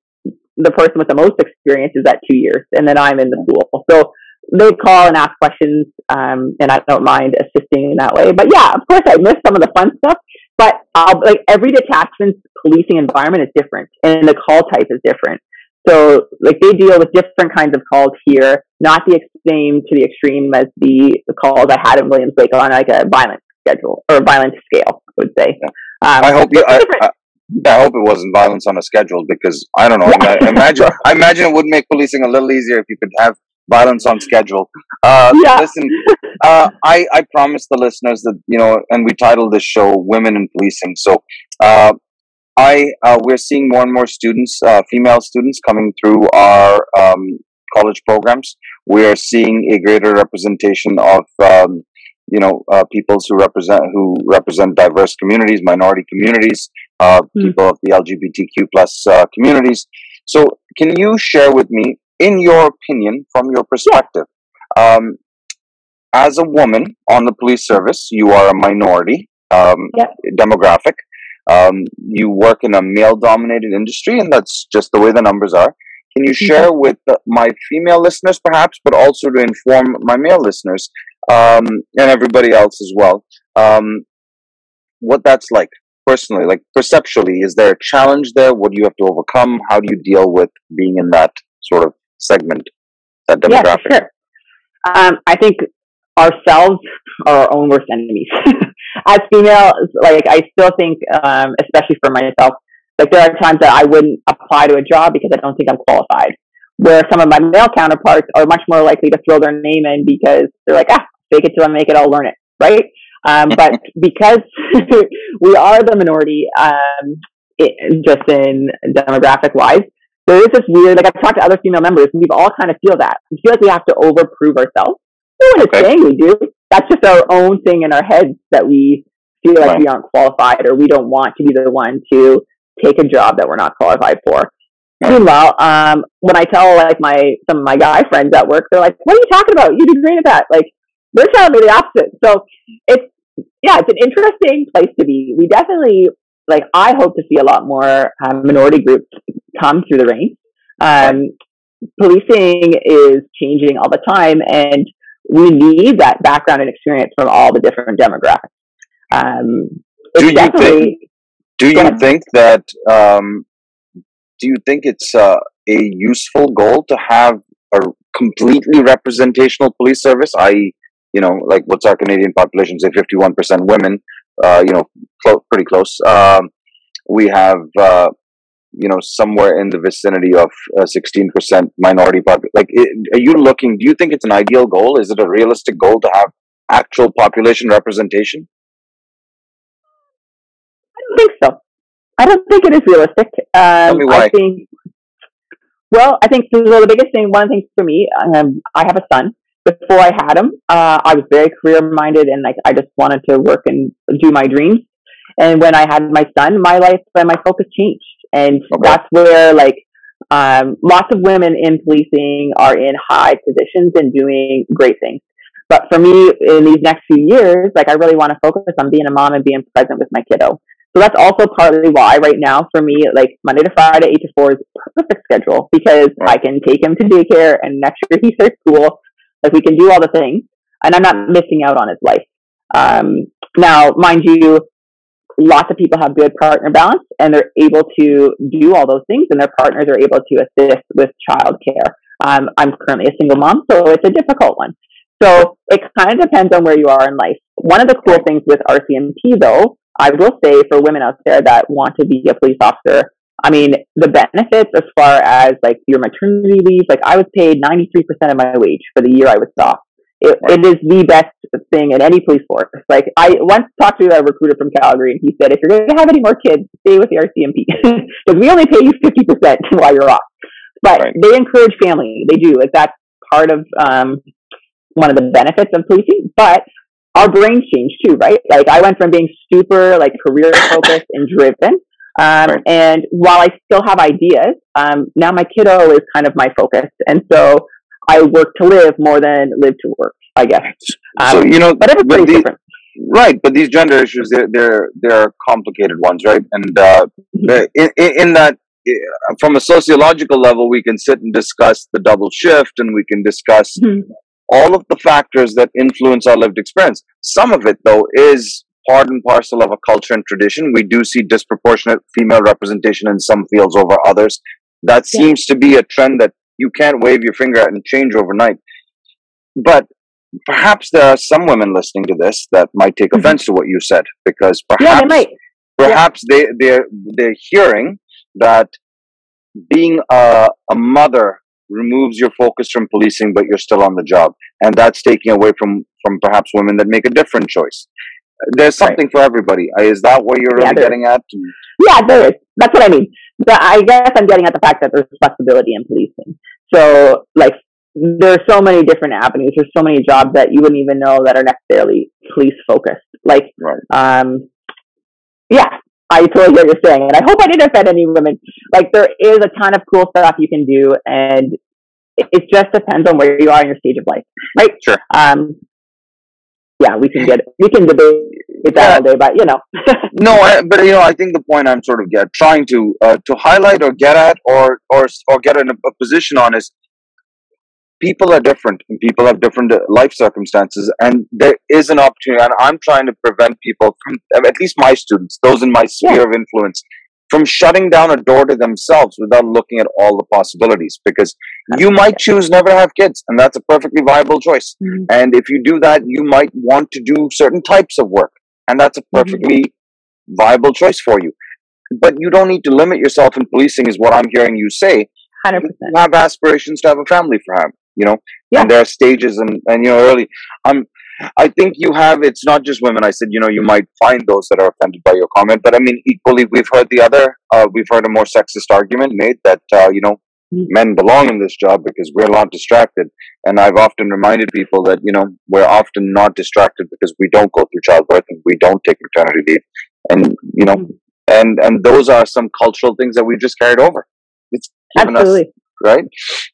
the person with the most experience is at two years, and then I'm in the pool. So they call and ask questions, um, and I don't mind assisting in that way. But yeah, of course, I miss some of the fun stuff. But I'll, like every detachment's policing environment is different, and the call type is different. So, like they deal with different kinds of calls here, not the same to the extreme as the, the calls I had in Williams Lake on like a violent schedule or violent scale, I would say. Yeah. Um, I hope you. I, I, I hope it wasn't violence on a schedule because I don't know. Yeah. I imagine, I imagine it would make policing a little easier if you could have violence on schedule. Uh, yeah. Listen, uh, I, I promise the listeners that, you know, and we titled this show, Women in Policing. So uh, I uh, we're seeing more and more students, uh, female students coming through our um, college programs. We are seeing a greater representation of, um, you know, uh, peoples who represent, who represent diverse communities, minority communities, uh, mm. people of the L G B T Q plus uh, communities. So can you share with me, in your opinion, from your perspective, um, as a woman on the police service, you are a minority um, yep. demographic. Um, you work in a male-dominated industry, and that's just the way the numbers are. Can you share mm-hmm. with the, my female listeners, perhaps, but also to inform my male listeners um, and everybody else as well, um, what that's like personally, like perceptually? Is there a challenge there? What do you have to overcome? How do you deal with being in that sort of segment, that demographic? Yeah, sure. Um, I think ourselves are our own worst enemies. As female, like I still think, um, especially for myself, like there are times that I wouldn't apply to a job because I don't think I'm qualified. where some of my male counterparts are much more likely to throw their name in because they're like, ah, fake it till I make it, I'll learn it, right? Um, but because we are the minority, um, it, just in demographic-wise, there is this weird, like I've talked to other female members, and we've all kind of feel that. We feel like we have to over-prove ourselves. No one is okay. saying we do. That's just our own thing in our heads that we feel like right. we aren't qualified, or we don't want to be the one to take a job that we're not qualified for. Meanwhile, um, when I tell like my some of my guy friends at work, they're like, "What are you talking about? You do great at that!" Like, they're telling me the opposite. So it's yeah, it's an interesting place to be. We definitely like. I hope to see a lot more um, minority groups come through the ranks. Um, policing is changing all the time, and we need that background and experience from all the different demographics. Um, do you think? Do you yeah. think that? Um, Do you think it's uh, a useful goal to have a completely representational police service? that is, you know, like what's our Canadian population, say fifty-one percent women, uh, you know, cl- pretty close. Um, we have, uh, you know, somewhere in the vicinity of uh, sixteen percent minority population. Like, it, are you looking, do you think it's an ideal goal? Is it a realistic goal to have actual population representation? I don't think so. I don't think it is realistic. Um, Tell me why. I think, well, I think well, the biggest thing, one thing for me, um, I have a son. Before I had him, uh, I was very career-minded, and like I just wanted to work and do my dreams. And when I had my son, my life and my focus changed. And okay. that's where like um, lots of women in policing are in high positions and doing great things. But for me, in these next few years, like I really want to focus on being a mom and being present with my kiddo. So that's also partly why right now for me, like Monday to Friday, eight to four is perfect schedule because I can take him to daycare and make sure he starts school. Like we can do all the things and I'm not missing out on his life. Um, now, mind you, lots of people have good partner balance and they're able to do all those things and their partners are able to assist with childcare. Um, I'm currently a single mom, so it's a difficult one. So it kind of depends on where you are in life. One of the cool things with R C M P though, I will say for women out there that want to be a police officer, I mean, the benefits as far as like your maternity leave, like I was paid ninety-three percent of my wage for the year I was off. It, it is the best thing in any police force. Like I once talked to a recruiter from Calgary and he said, if you're going to have any more kids, stay with the R C M P because we only pay you fifty percent while you're off. But right. they encourage family. They do. Like that's part of um, one of the benefits of policing. But our brains change too, right? Like I went from being super like career focused and driven. Um, right. And while I still have ideas, um, now my kiddo is kind of my focus. And so I work to live more than live to work, I guess. Um, so, you know, but everybody's different. Right. But these gender issues, they're, they're, they're complicated ones, right? And uh, in, in that, from a sociological level, we can sit and discuss the double shift and we can discuss mm-hmm. all of the factors that influence our lived experience. Some of it, though, is part and parcel of a culture and tradition. We do see disproportionate female representation in some fields over others. That yeah. seems to be a trend that you can't wave your finger at and change overnight. But perhaps there are some women listening to this that might take mm-hmm. offense to what you said, because perhaps yeah, they might. perhaps yeah. they, they're, they're hearing that being a, a mother removes your focus from policing, but you're still on the job. And that's taking away from, from perhaps women that make a different choice. There's something right. for everybody. Is that what you're really yeah, getting is. at? Yeah, there is. That's what I mean. But I guess I'm getting at the fact that there's flexibility in policing. So, like, there are so many different avenues. There's so many jobs that you wouldn't even know that are necessarily police-focused. Like, right. um, yeah. I totally get what you're saying, and I hope I didn't offend any women. Like, there is a ton of cool stuff you can do, and it, it just depends on where you are in your stage of life, right? Sure. Um, yeah, we can get we can debate it that all day, but you know. no, I, but you know, I think the point I'm sort of get, trying to uh, to highlight or get at or or or get in a, a position on is people are different, and people have different life circumstances, and there is an opportunity. And I'm trying to prevent people, from, at least my students, those in my sphere yeah. of influence, from shutting down a door to themselves without looking at all the possibilities. Because you might choose never to have kids, and that's a perfectly viable choice. Mm-hmm. And if you do that, you might want to do certain types of work, and that's a perfectly mm-hmm. viable choice for you. But you don't need to limit yourself in policing, is what I'm hearing you say. one hundred percent. You have aspirations to have a family for him, you know? Yeah. And there are stages and, and you know, early. Um, I think you have, it's not just women. I said, you know, you might find those that are offended by your comment. But I mean, equally, we've heard the other, uh, we've heard a more sexist argument made that, uh, you know, men belong in this job because we're not distracted. And I've often reminded people that, you know, we're often not distracted because we don't go through childbirth and we don't take maternity leave. And, you know, and, and those are some cultural things that we've just carried over. It's given Absolutely. Us, right?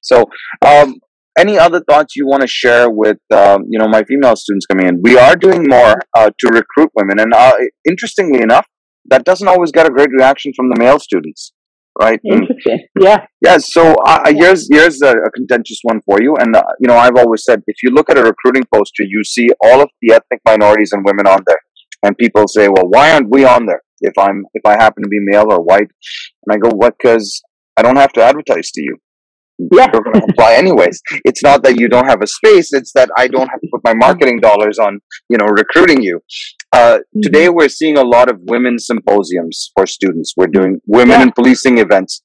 So, um, any other thoughts you want to share with, um, you know, my female students coming in? We are doing more uh, to recruit women. And uh, interestingly enough, that doesn't always get a great reaction from the male students. Right. Interesting. Yeah. Yeah. So uh, here's here's a, a contentious one for you. And, uh, you know, I've always said, if you look at a recruiting poster, you see all of the ethnic minorities and women on there. And people say, well, why aren't we on there if I'm if I happen to be male or white? And I go, what? Well, because I don't have to advertise to you. Yeah. You're going to apply anyways. It's not that you don't have a space. It's that I don't have to put my marketing dollars on, you know, recruiting you. Uh, today, we're seeing a lot of women's symposiums for students. We're doing women yeah. in policing events.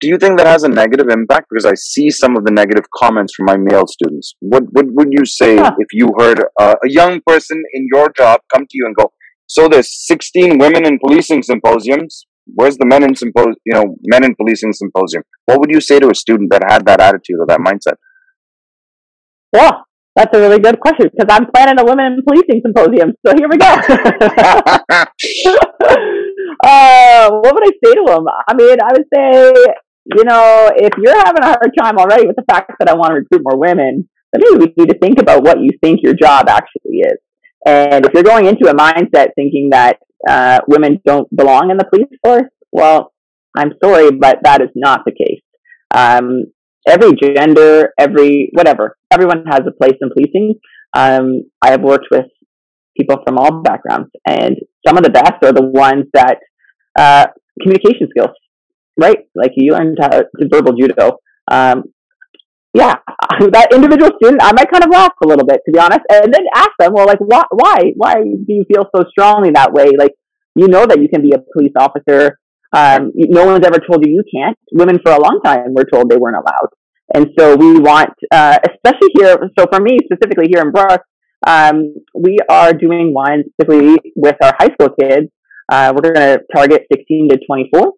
Do you think that has a negative impact? Because I see some of the negative comments from my male students. What, what would you say yeah. if you heard uh, a young person in your job come to you and go, so there's sixteen women in policing symposiums. Where's the men in symposium, you know, men in policing symposium? What would you say to a student that had that attitude or that mindset? Yeah. That's a really good question, because I'm planning a women in policing symposium. So here we go. uh, what would I say to them? I mean, I would say, you know, if you're having a hard time already with the fact that I want to recruit more women, then maybe we need to think about what you think your job actually is. And if you're going into a mindset thinking that uh, women don't belong in the police force, well, I'm sorry, but that is not the case. Um, Every gender, every whatever, everyone has a place in policing. Um, I have worked with people from all backgrounds, and some of the best are the ones that uh, communication skills, right? Like you learned how to verbal judo. Um, yeah, that individual student, I might kind of laugh a little bit, to be honest, and then ask them, well, like, why, why, why do you feel so strongly that way? Like, you know that you can be a police officer. Um, no one's ever told you you can't. Women for a long time were told they weren't allowed. And so we want, uh, especially here, so for me specifically here in Brooks, um, we are doing one specifically with our high school kids. Uh, we're going to target sixteen to twenty-four.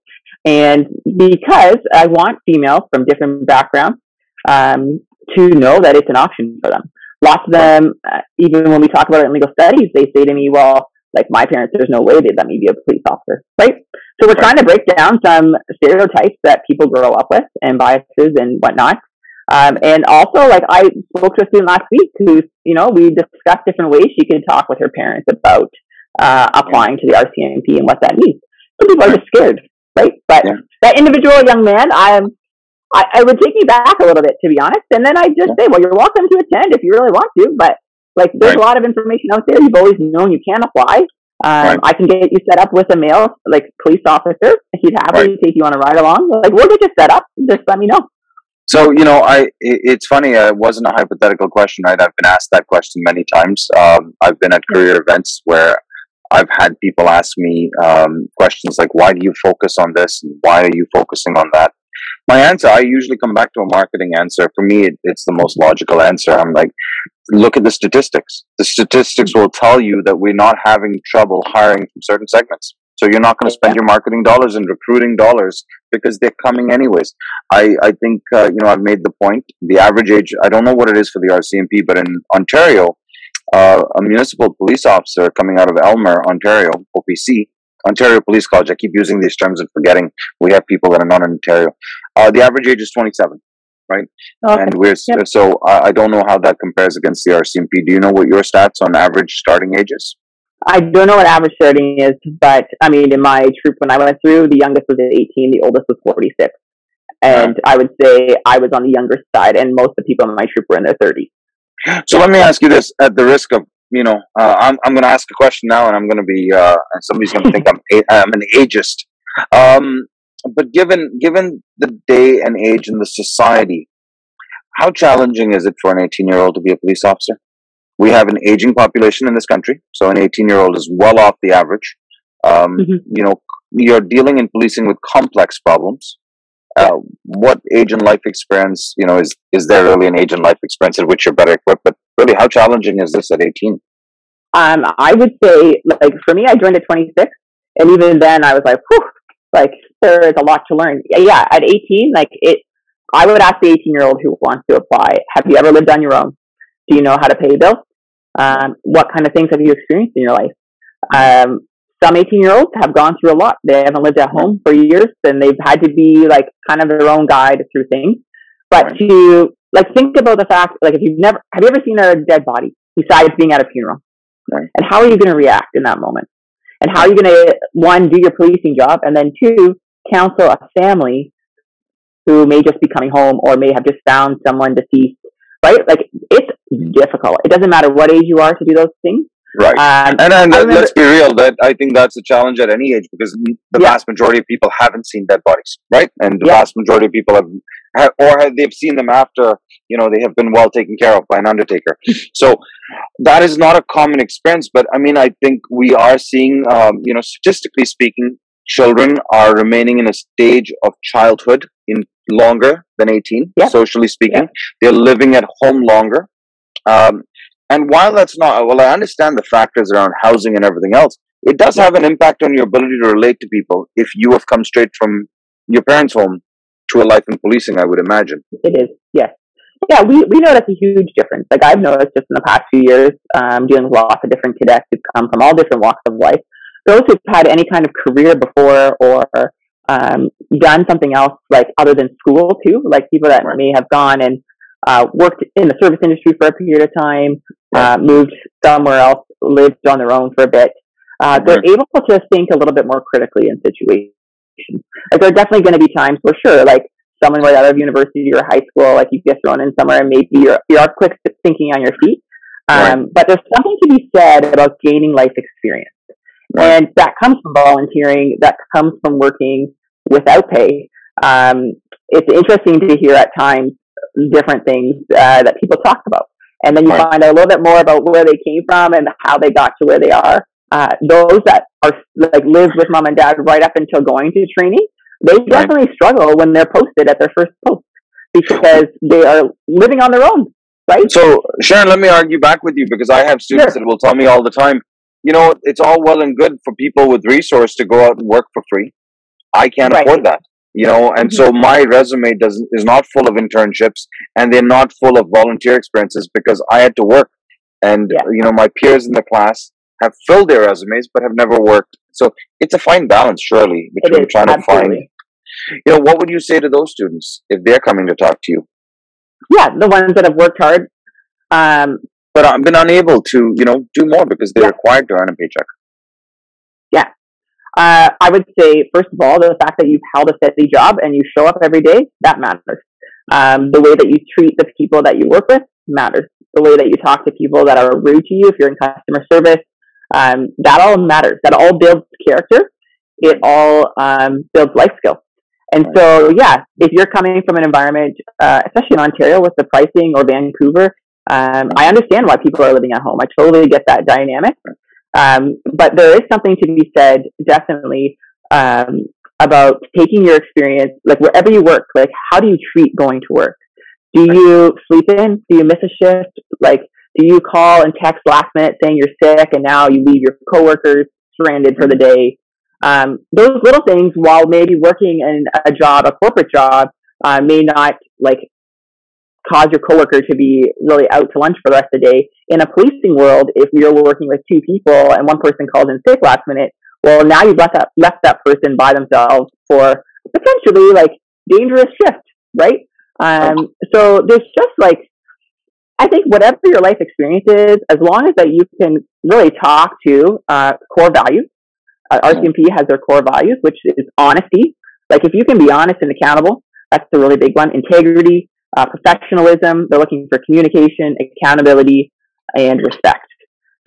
And because I want females from different backgrounds um, to know that it's an option for them. Lots of them, uh, even when we talk about it in legal studies, they say to me, well, like my parents, there's no way they'd let me be a police officer, right? So we're trying to break down some stereotypes that people grow up with and biases and whatnot. Um, and also, like I spoke to a student last week who, you know, we discussed different ways she can talk with her parents about uh, applying to the R C M P and what that means. Some people are just scared, right? But yeah. that individual young man, I am, I, I would take me back a little bit, to be honest. And then I just yeah. say, well, you're welcome to attend if you really want to, but like, there's right. a lot of information out there. You've always known you can apply. Um, right. I can get you set up with a male, like, police officer. If he's happy to take you on a ride along, like, we'll get you set up. Just let me know. So, you know, I it's funny. Uh, it wasn't a hypothetical question, right? I've been asked that question many times. Um, I've been at career events where I've had people ask me um, questions like, why do you focus on this? And why are you focusing on that? My answer, I usually come back to a marketing answer. For me, it, it's the most logical answer. I'm like, look at the statistics. The statistics will tell you that we're not having trouble hiring from certain segments. So you're not going to spend your marketing dollars and recruiting dollars because they're coming anyways. I, I think, uh, you know, I've made the point. The average age, I don't know what it is for the R C M P, but in Ontario, uh, a municipal police officer coming out of Elmer, Ontario, O P C, Ontario Police College. I keep using these terms and forgetting we have people that are not in Ontario. Uh, the average age is twenty-seven, right? Okay. And we're yep. so uh, I don't know how that compares against the R C M P. Do you know what your stats on average starting age is? I don't know what average starting is, but I mean, in my troop when I went through, the youngest was eighteen, the oldest was forty-six, and yeah. I would say I was on the younger side, and most of the people in my troop were in their thirties. So let me ask you this: at the risk of You know, uh, I'm I'm going to ask a question now, and I'm going to be uh, somebody's going to think I'm a, I'm an ageist. Um, but given given the day and age in the society, how challenging is it for an eighteen-year-old to be a police officer? We have an aging population in this country, so an eighteen-year-old is well off the average. Um, mm-hmm. You know, you're dealing in policing with complex problems. uh, what age and life experience, you know, is, is there really an age and life experience at which you're better equipped? But really, how challenging is this at eighteen? Um, I would say, like, for me, I joined at twenty-six. And even then, I was like, whew, like, there is a lot to learn. Yeah, at eighteen, like, it, I would ask the eighteen-year-old who wants to apply, have you ever lived on your own? Do you know how to pay a bill? Um, what kind of things have you experienced in your life? Um, some eighteen-year-olds have gone through a lot. They haven't lived at home for years, and they've had to be, like, kind of their own guide through things. But to, like, think about the fact, like, if you've never, have you ever seen a dead body besides being at a funeral? Right. And how are you going to react in that moment? And how are you going to, one, do your policing job, and then two, counsel a family who may just be coming home or may have just found someone deceased, right? Like, it's difficult. It doesn't matter what age you are to do those things. Right. Um, and and remember, let's be real, that I think that's a challenge at any age, because the yeah. vast majority of people haven't seen dead bodies, right? And the yeah. vast majority of people have, have, or have, they've seen them after, you know, they have been well taken care of by an undertaker. So that is not a common experience. But I mean, I think we are seeing, um, you know, statistically speaking, children are remaining in a stage of childhood in longer than eighteen, yeah. socially speaking. Yeah. They're living at home longer. Um, And while that's not, well, I understand the factors around housing and everything else, it does have an impact on your ability to relate to people if you have come straight from your parents' home to a life in policing, I would imagine. It is, yes. Yeah, we, we notice a huge difference. Like, I've noticed just in the past few years, um, dealing with lots of different cadets who've come from all different walks of life. Those who've had any kind of career before or um, done something else, like, other than school, too. Like, people that right. may have gone and Uh, worked in the service industry for a period of time, uh, moved somewhere else, lived on their own for a bit. Uh, mm-hmm. They're able to think a little bit more critically in situations. Like, there are definitely going to be times for sure, like someone right out of university or high school, like you get thrown in somewhere and maybe you're, you're quick thinking on your feet. Um, right. But there's something to be said about gaining life experience. Right. And that comes from volunteering, that comes from working without pay. Um, it's interesting to hear at times different things uh, that people talk about, and then you right. find out a little bit more about where they came from and how they got to where they are. Uh, those that are like lived with mom and dad right up until going to training, they right. definitely struggle when they're posted at their first post because they are living on their own, right? So, Sharon, let me argue back with you, because I have students sure. that will tell me all the time, you know, it's all well and good for people with resource to go out and work for free. I can't right. afford that. You know, and so my resume doesn't is not full of internships, and they're not full of volunteer experiences because I had to work. And, yeah. you know, my peers in the class have filled their resumes but have never worked. So it's a fine balance, surely, between trying absolutely. to find. You know, what would you say to those students if they're coming to talk to you? Yeah, the ones that have worked hard. Um, but I've been unable to, you know, do more because they're yeah. required to earn a paycheck. Yeah. Uh, I would say, first of all, the fact that you've held a steady job and you show up every day, that matters. Um, the way that you treat the people that you work with matters. The way that you talk to people that are rude to you, if you're in customer service, um, that all matters. That all builds character. It all um, builds life skills. And so, yeah, if you're coming from an environment, uh, especially in Ontario with the pricing, or Vancouver, um, I understand why people are living at home. I totally get that dynamic. Um, but there is something to be said, definitely, um, about taking your experience, like wherever you work, like how do you treat going to work? Do you sleep in? Do you miss a shift? Like, do you call and text last minute saying you're sick and now you leave your coworkers stranded for the day? Um, those little things, while maybe working in a job, a corporate job, uh, may not like cause your coworker to be really out to lunch for the rest of the day. In a policing world, if you're working with two people and one person calls in sick last minute, well, now you've left that, left that person by themselves for potentially like dangerous shift, right? Um, so there's just like, I think whatever your life experience is, as long as that you can really talk to uh, core values, uh, R C M P has their core values, which is honesty. Like if you can be honest and accountable, that's the really big one. Integrity. Uh, professionalism, they're looking for communication, accountability, and respect.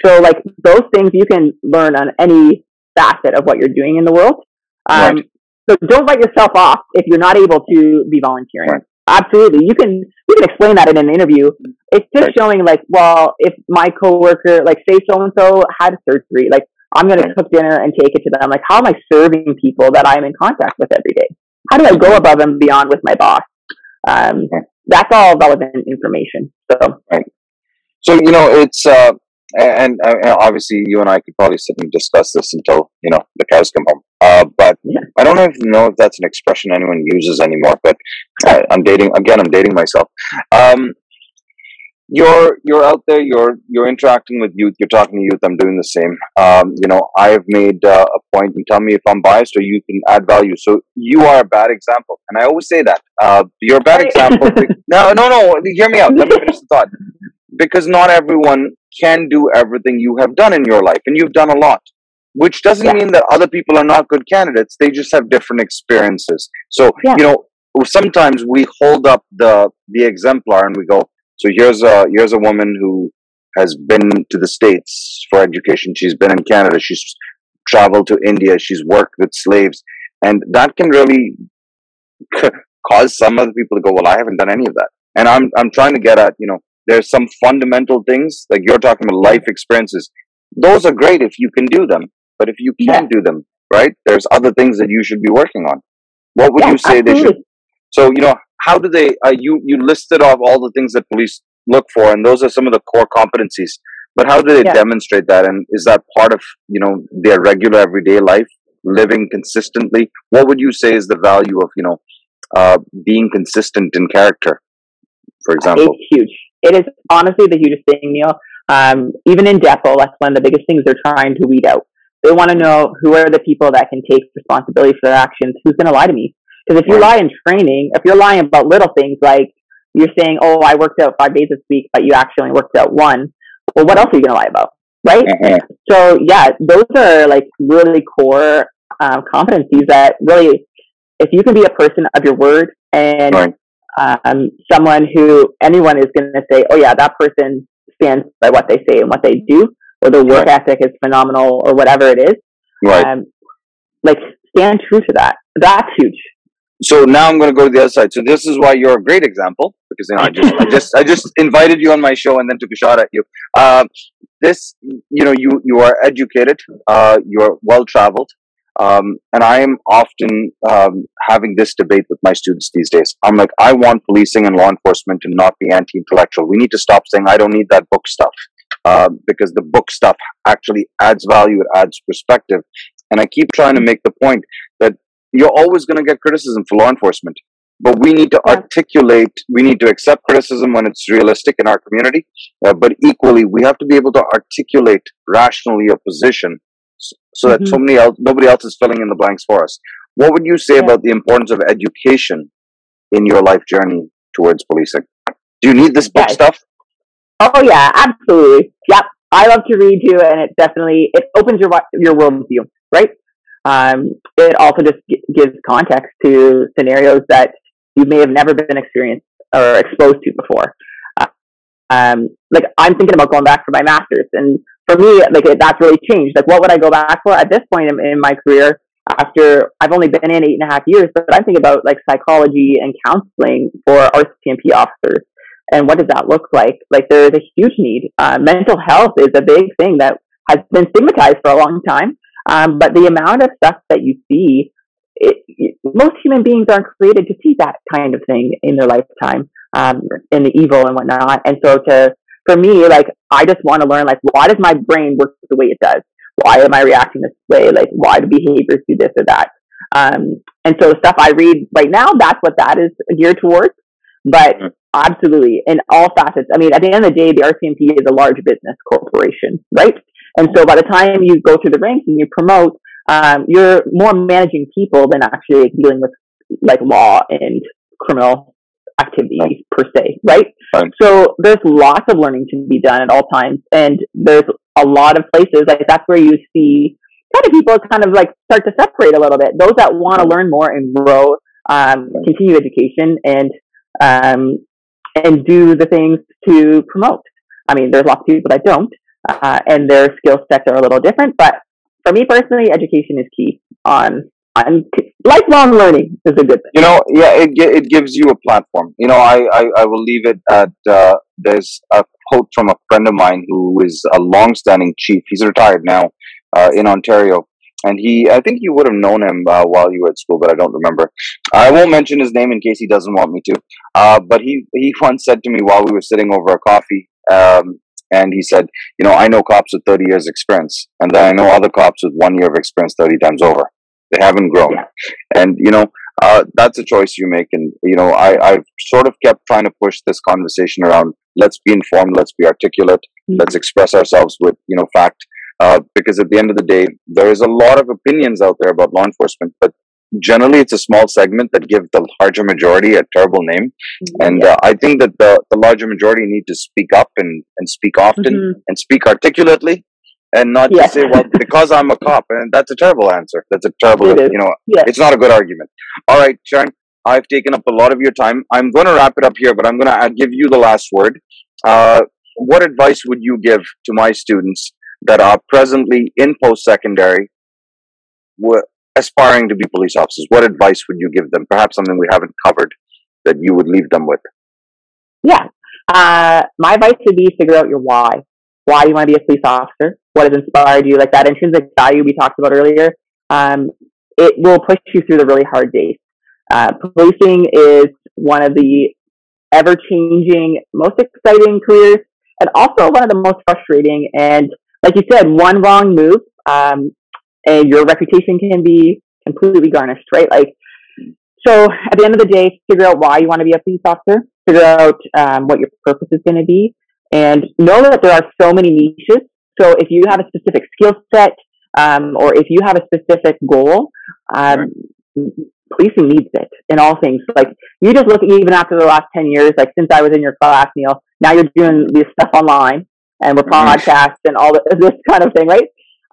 So, like, those things you can learn on any facet of what you're doing in the world. Um, right. So don't write yourself off if you're not able to be volunteering. Right. Absolutely. You can you can explain that in an interview. It's just right. showing, like, well, if my coworker, like, say so-and-so had surgery, like, I'm going right. to cook dinner and take it to them. Like, how am I serving people that I'm in contact with every day? how do I go above and beyond with my boss? Um, that's all relevant information. So, right. So, you know, it's, uh, and, and obviously you and I could probably sit and discuss this until, you know, the cows come home. Uh, but yeah. I don't know if, you know if that's an expression anyone uses anymore, but uh, I'm dating, again, I'm dating myself. Um, You're you're out there. You're you're interacting with youth. You're talking to youth. I'm doing the same. Um, you know, I have made uh, a point, and tell me if I'm biased or you can add value. So you are a bad example, and I always say that uh, you're a bad example. no, no, no. Hear me out. Let me finish the thought. Because not everyone can do everything you have done in your life, and you've done a lot. Which doesn't yeah. mean that other people are not good candidates. They just have different experiences. So yeah. you know, sometimes we hold up the the exemplar and we go. So here's a, here's a woman who has been to the States for education. She's been in Canada. She's traveled to India. She's worked with slaves. And that can really cause some other people to go, well, I haven't done any of that. And I'm, I'm trying to get at, you know, there's some fundamental things, like you're talking about life experiences. Those are great if you can do them. But if you can't yeah. do them, right, there's other things that you should be working on. What would yeah, you say absolutely. They should? So, you know, how do they, uh, you, you listed off all the things that police look for, and those are some of the core competencies, but how do they yeah. demonstrate that? And is that part of, you know, their regular everyday life, living consistently? What would you say is the value of, you know, uh, being consistent in character, for example? It's huge. It is honestly the hugest thing, Neil. Um, even in Depot, that's one of the biggest things they're trying to weed out. They want to know who are the people that can take responsibility for their actions, who's going to lie to me. Because if you lie in training, if you're lying about little things like you're saying, oh, I worked out five days this week, but you actually only worked out one. Well, what else are you going to lie about? Right? Mm-hmm. So, yeah, those are like really core um, competencies that really, if you can be a person of your word and right. um, someone who anyone is going to say, oh, yeah, that person stands by what they say and what they do, or their work right. ethic is phenomenal or whatever it is, right. um, like stand true to that. That's huge. So now I'm going to go to the other side. So this is why you're a great example, because you know I just I just I just invited you on my show and then took a shot at you. Uh, this you know you you are educated, uh, you are well traveled, um, and I am often um, having this debate with my students these days. I'm like, I want policing and law enforcement to not be anti-intellectual. We need to stop saying I don't need that book stuff uh, because the book stuff actually adds value, it adds perspective, and I keep trying to make the point that. You're always going to get criticism for law enforcement, but we need to yeah. articulate, we need to accept criticism when it's realistic in our community, uh, but equally, we have to be able to articulate rationally a position so, so mm-hmm. that so many else, nobody else is filling in the blanks for us. What would you say yeah. about the importance of education in your life journey towards policing? Do you need this book yes. stuff? Oh yeah, absolutely. Yep. I love to read you, and it definitely, it opens your, your worldview, right? Um, it also just g- gives context to scenarios that you may have never been experienced or exposed to before. Uh, um, like I'm thinking about going back for my master's, and for me, like it, that's really changed. Like, what would I go back for at this point in, in my career? After I've only been in eight and a half years, but I'm thinking about like psychology and counseling for R C M P officers, and what does that look like? Like, there is a huge need. Uh, mental health is a big thing that has been stigmatized for a long time. Um, but the amount of stuff that you see, it, it, most human beings aren't created to see that kind of thing in their lifetime, um, in the evil and whatnot. And so to, for me, like, I just want to learn, like, why does my brain work the way it does? Why am I reacting this way? Like, why do behaviors do this or that? Um, and so the stuff I read right now, that's what that is geared towards. But absolutely, in all facets, I mean, at the end of the day, the R C M P is a large business corporation, right? And so by the time you go through the ranks and you promote, um, you're more managing people than actually dealing with like law and criminal activities per se, right? Fine. So there's lots of learning to be done at all times. And there's a lot of places, like that's where you see kind of people kind of like start to separate a little bit. Those that want to learn more and grow, um, continue education and, um, and do the things to promote. I mean, there's lots of people that don't. Uh, and their skill sets are a little different, but for me personally, education is key on on lifelong learning is a good thing. You know, yeah, it it gives you a platform. You know, I I, I will leave it at uh, there's a quote from a friend of mine who is a long-standing chief. He's retired now uh, in Ontario, And he, I think you would have known him uh, while you were at school, but I don't remember. I won't mention his name in case he doesn't want me to. Uh, but he, he once said to me while we were sitting over a coffee, um, and he said, you know, I know cops with thirty years experience, and then I know other cops with one year of experience thirty times over. They haven't grown. Yeah. And, you know, uh, that's a choice you make. And, you know, I, I've sort of kept trying to push this conversation around, let's be informed, let's be articulate, mm-hmm. let's express ourselves with, you know, fact. Uh, because at the end of the day, there is a lot of opinions out there about law enforcement, but generally it's a small segment that give the larger majority a terrible name. Mm-hmm. And uh, I think that the, the larger majority need to speak up and, and speak often mm-hmm. and speak articulately and not yeah. just say, well, because I'm a cop. And that's a terrible answer. That's a terrible, it you know, yeah. it's not a good argument. All right, Sharon, I've taken up a lot of your time. I'm going to wrap it up here, but I'm going to give you the last word. Uh, what advice would you give to my students that are presently in post-secondary were aspiring to be police officers? What advice would you give them? Perhaps something we haven't covered that you would leave them with. Yeah. Uh, my advice would be figure out your why. Why you want to be a police officer. What has inspired you? Like that intrinsic value we talked about earlier. Um, it will push you through the really hard days. Uh, policing is one of the ever-changing, most exciting careers, and also one of the most frustrating. And like you said, one wrong move, um, and your reputation can be completely garnished, right? Like, so at the end of the day, figure out why you want to be a police officer, figure out um, what your purpose is going to be, and know that there are so many niches. So if you have a specific skill set, um, or if you have a specific goal, um, sure. policing needs it in all things. Like, you just look at, even after the last ten years, like since I was in your class, Neil, now you're doing this stuff online. And with podcasts and all this kind of thing, right?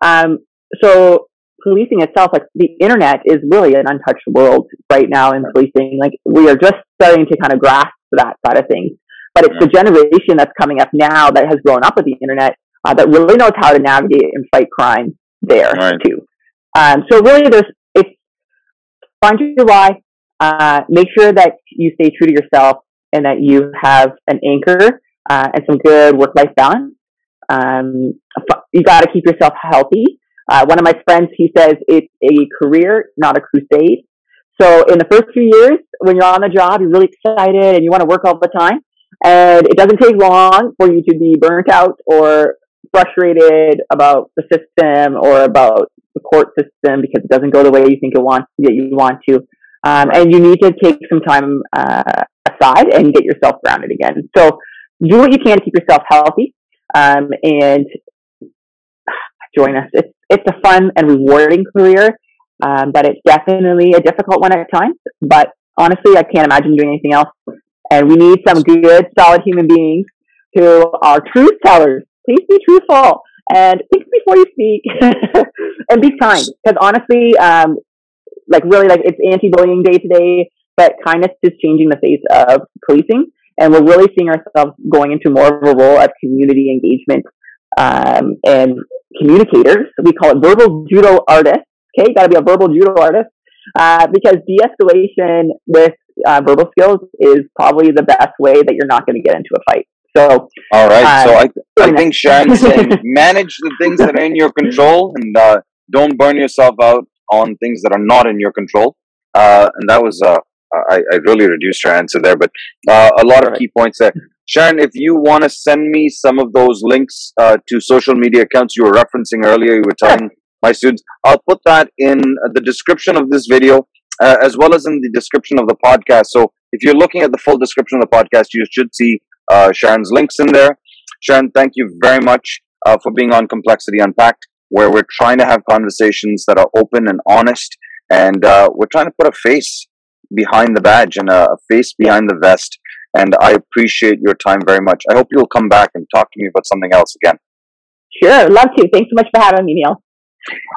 Um, so policing itself, like the internet is really an untouched world right now in policing. Like, we are just starting to kind of grasp that side of things. But it's the generation that's coming up now that has grown up with the internet uh, that really knows how to navigate and fight crime there right. too. Um, so really there's, it's find your why, uh, make sure that you stay true to yourself and that you have an anchor Uh, and some good work-life balance. Um, you got to keep yourself healthy. Uh, one of my friends, he says it's a career, not a crusade. So in the first few years, when you're on the job, you're really excited and you want to work all the time. And it doesn't take long for you to be burnt out or frustrated about the system or about the court system because it doesn't go the way you think it wants that you want to. Um, and you need to take some time uh, aside and get yourself grounded again. So do what you can to keep yourself healthy, um, and join us. It's it's a fun and rewarding career, um, but it's definitely a difficult one at times. But honestly, I can't imagine doing anything else. And we need some good, solid human beings who are truth tellers. Please be truthful and think before you speak, and be kind. Because honestly, um, like really, like it's anti-bullying day today, but kindness is changing the face of policing. And we're really seeing ourselves going into more of a role of community engagement um, and communicators. We call it verbal judo artists. Okay, you got to be a verbal judo artist uh, because de-escalation with uh, verbal skills is probably the best way that you're not going to get into a fight. So, all right. Um, so I, th- I think Sharon's saying manage the things that are in your control and uh, don't burn yourself out on things that are not in your control. Uh, and that was. Uh, I, I really reduced your answer there, but uh, a lot of key points there. Sharon, if you want to send me some of those links uh, to social media accounts you were referencing earlier, you were telling my students, I'll put that in the description of this video uh, as well as in the description of the podcast. So if you're looking at the full description of the podcast, you should see uh, Sharon's links in there. Sharon, thank you very much uh, for being on Complexity Unpacked, where we're trying to have conversations that are open and honest, and uh, we're trying to put a face behind the badge and a face behind the vest. And I appreciate your time very much. I hope you'll come back and talk to me about something else again. Sure, love to. Thanks so much for having me, Neil.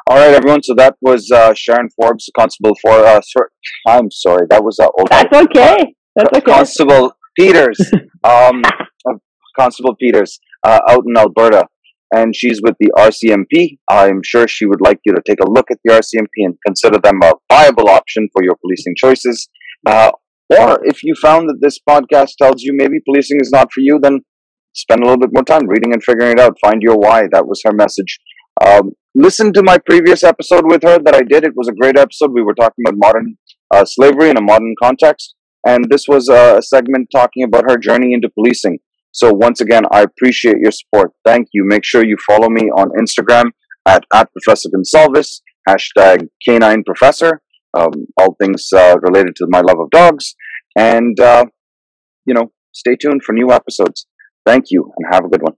All right, everyone. So that was uh, Sharon Forbes, Constable for. Uh, sir, I'm sorry, that was uh, old. That's okay. That's okay. Constable Peters, um, Constable Peters, uh, out in Alberta, and she's with the R C M P. I'm sure she would like you to take a look at the R C M P and consider them a viable option for your policing choices. Uh, or if you found that this podcast tells you maybe policing is not for you, then spend a little bit more time reading and figuring it out. Find your why. That was her message. Um, Listen to my previous episode with her that I did. It was a great episode. We were talking about modern uh, slavery in a modern context. And this was a segment talking about her journey into policing. So once again, I appreciate your support. Thank you. Make sure you follow me on Instagram at, at Professor Gonçalves, hashtag Canine Professor, um, all things uh, related to my love of dogs. And, uh, you know, stay tuned for new episodes. Thank you and have a good one.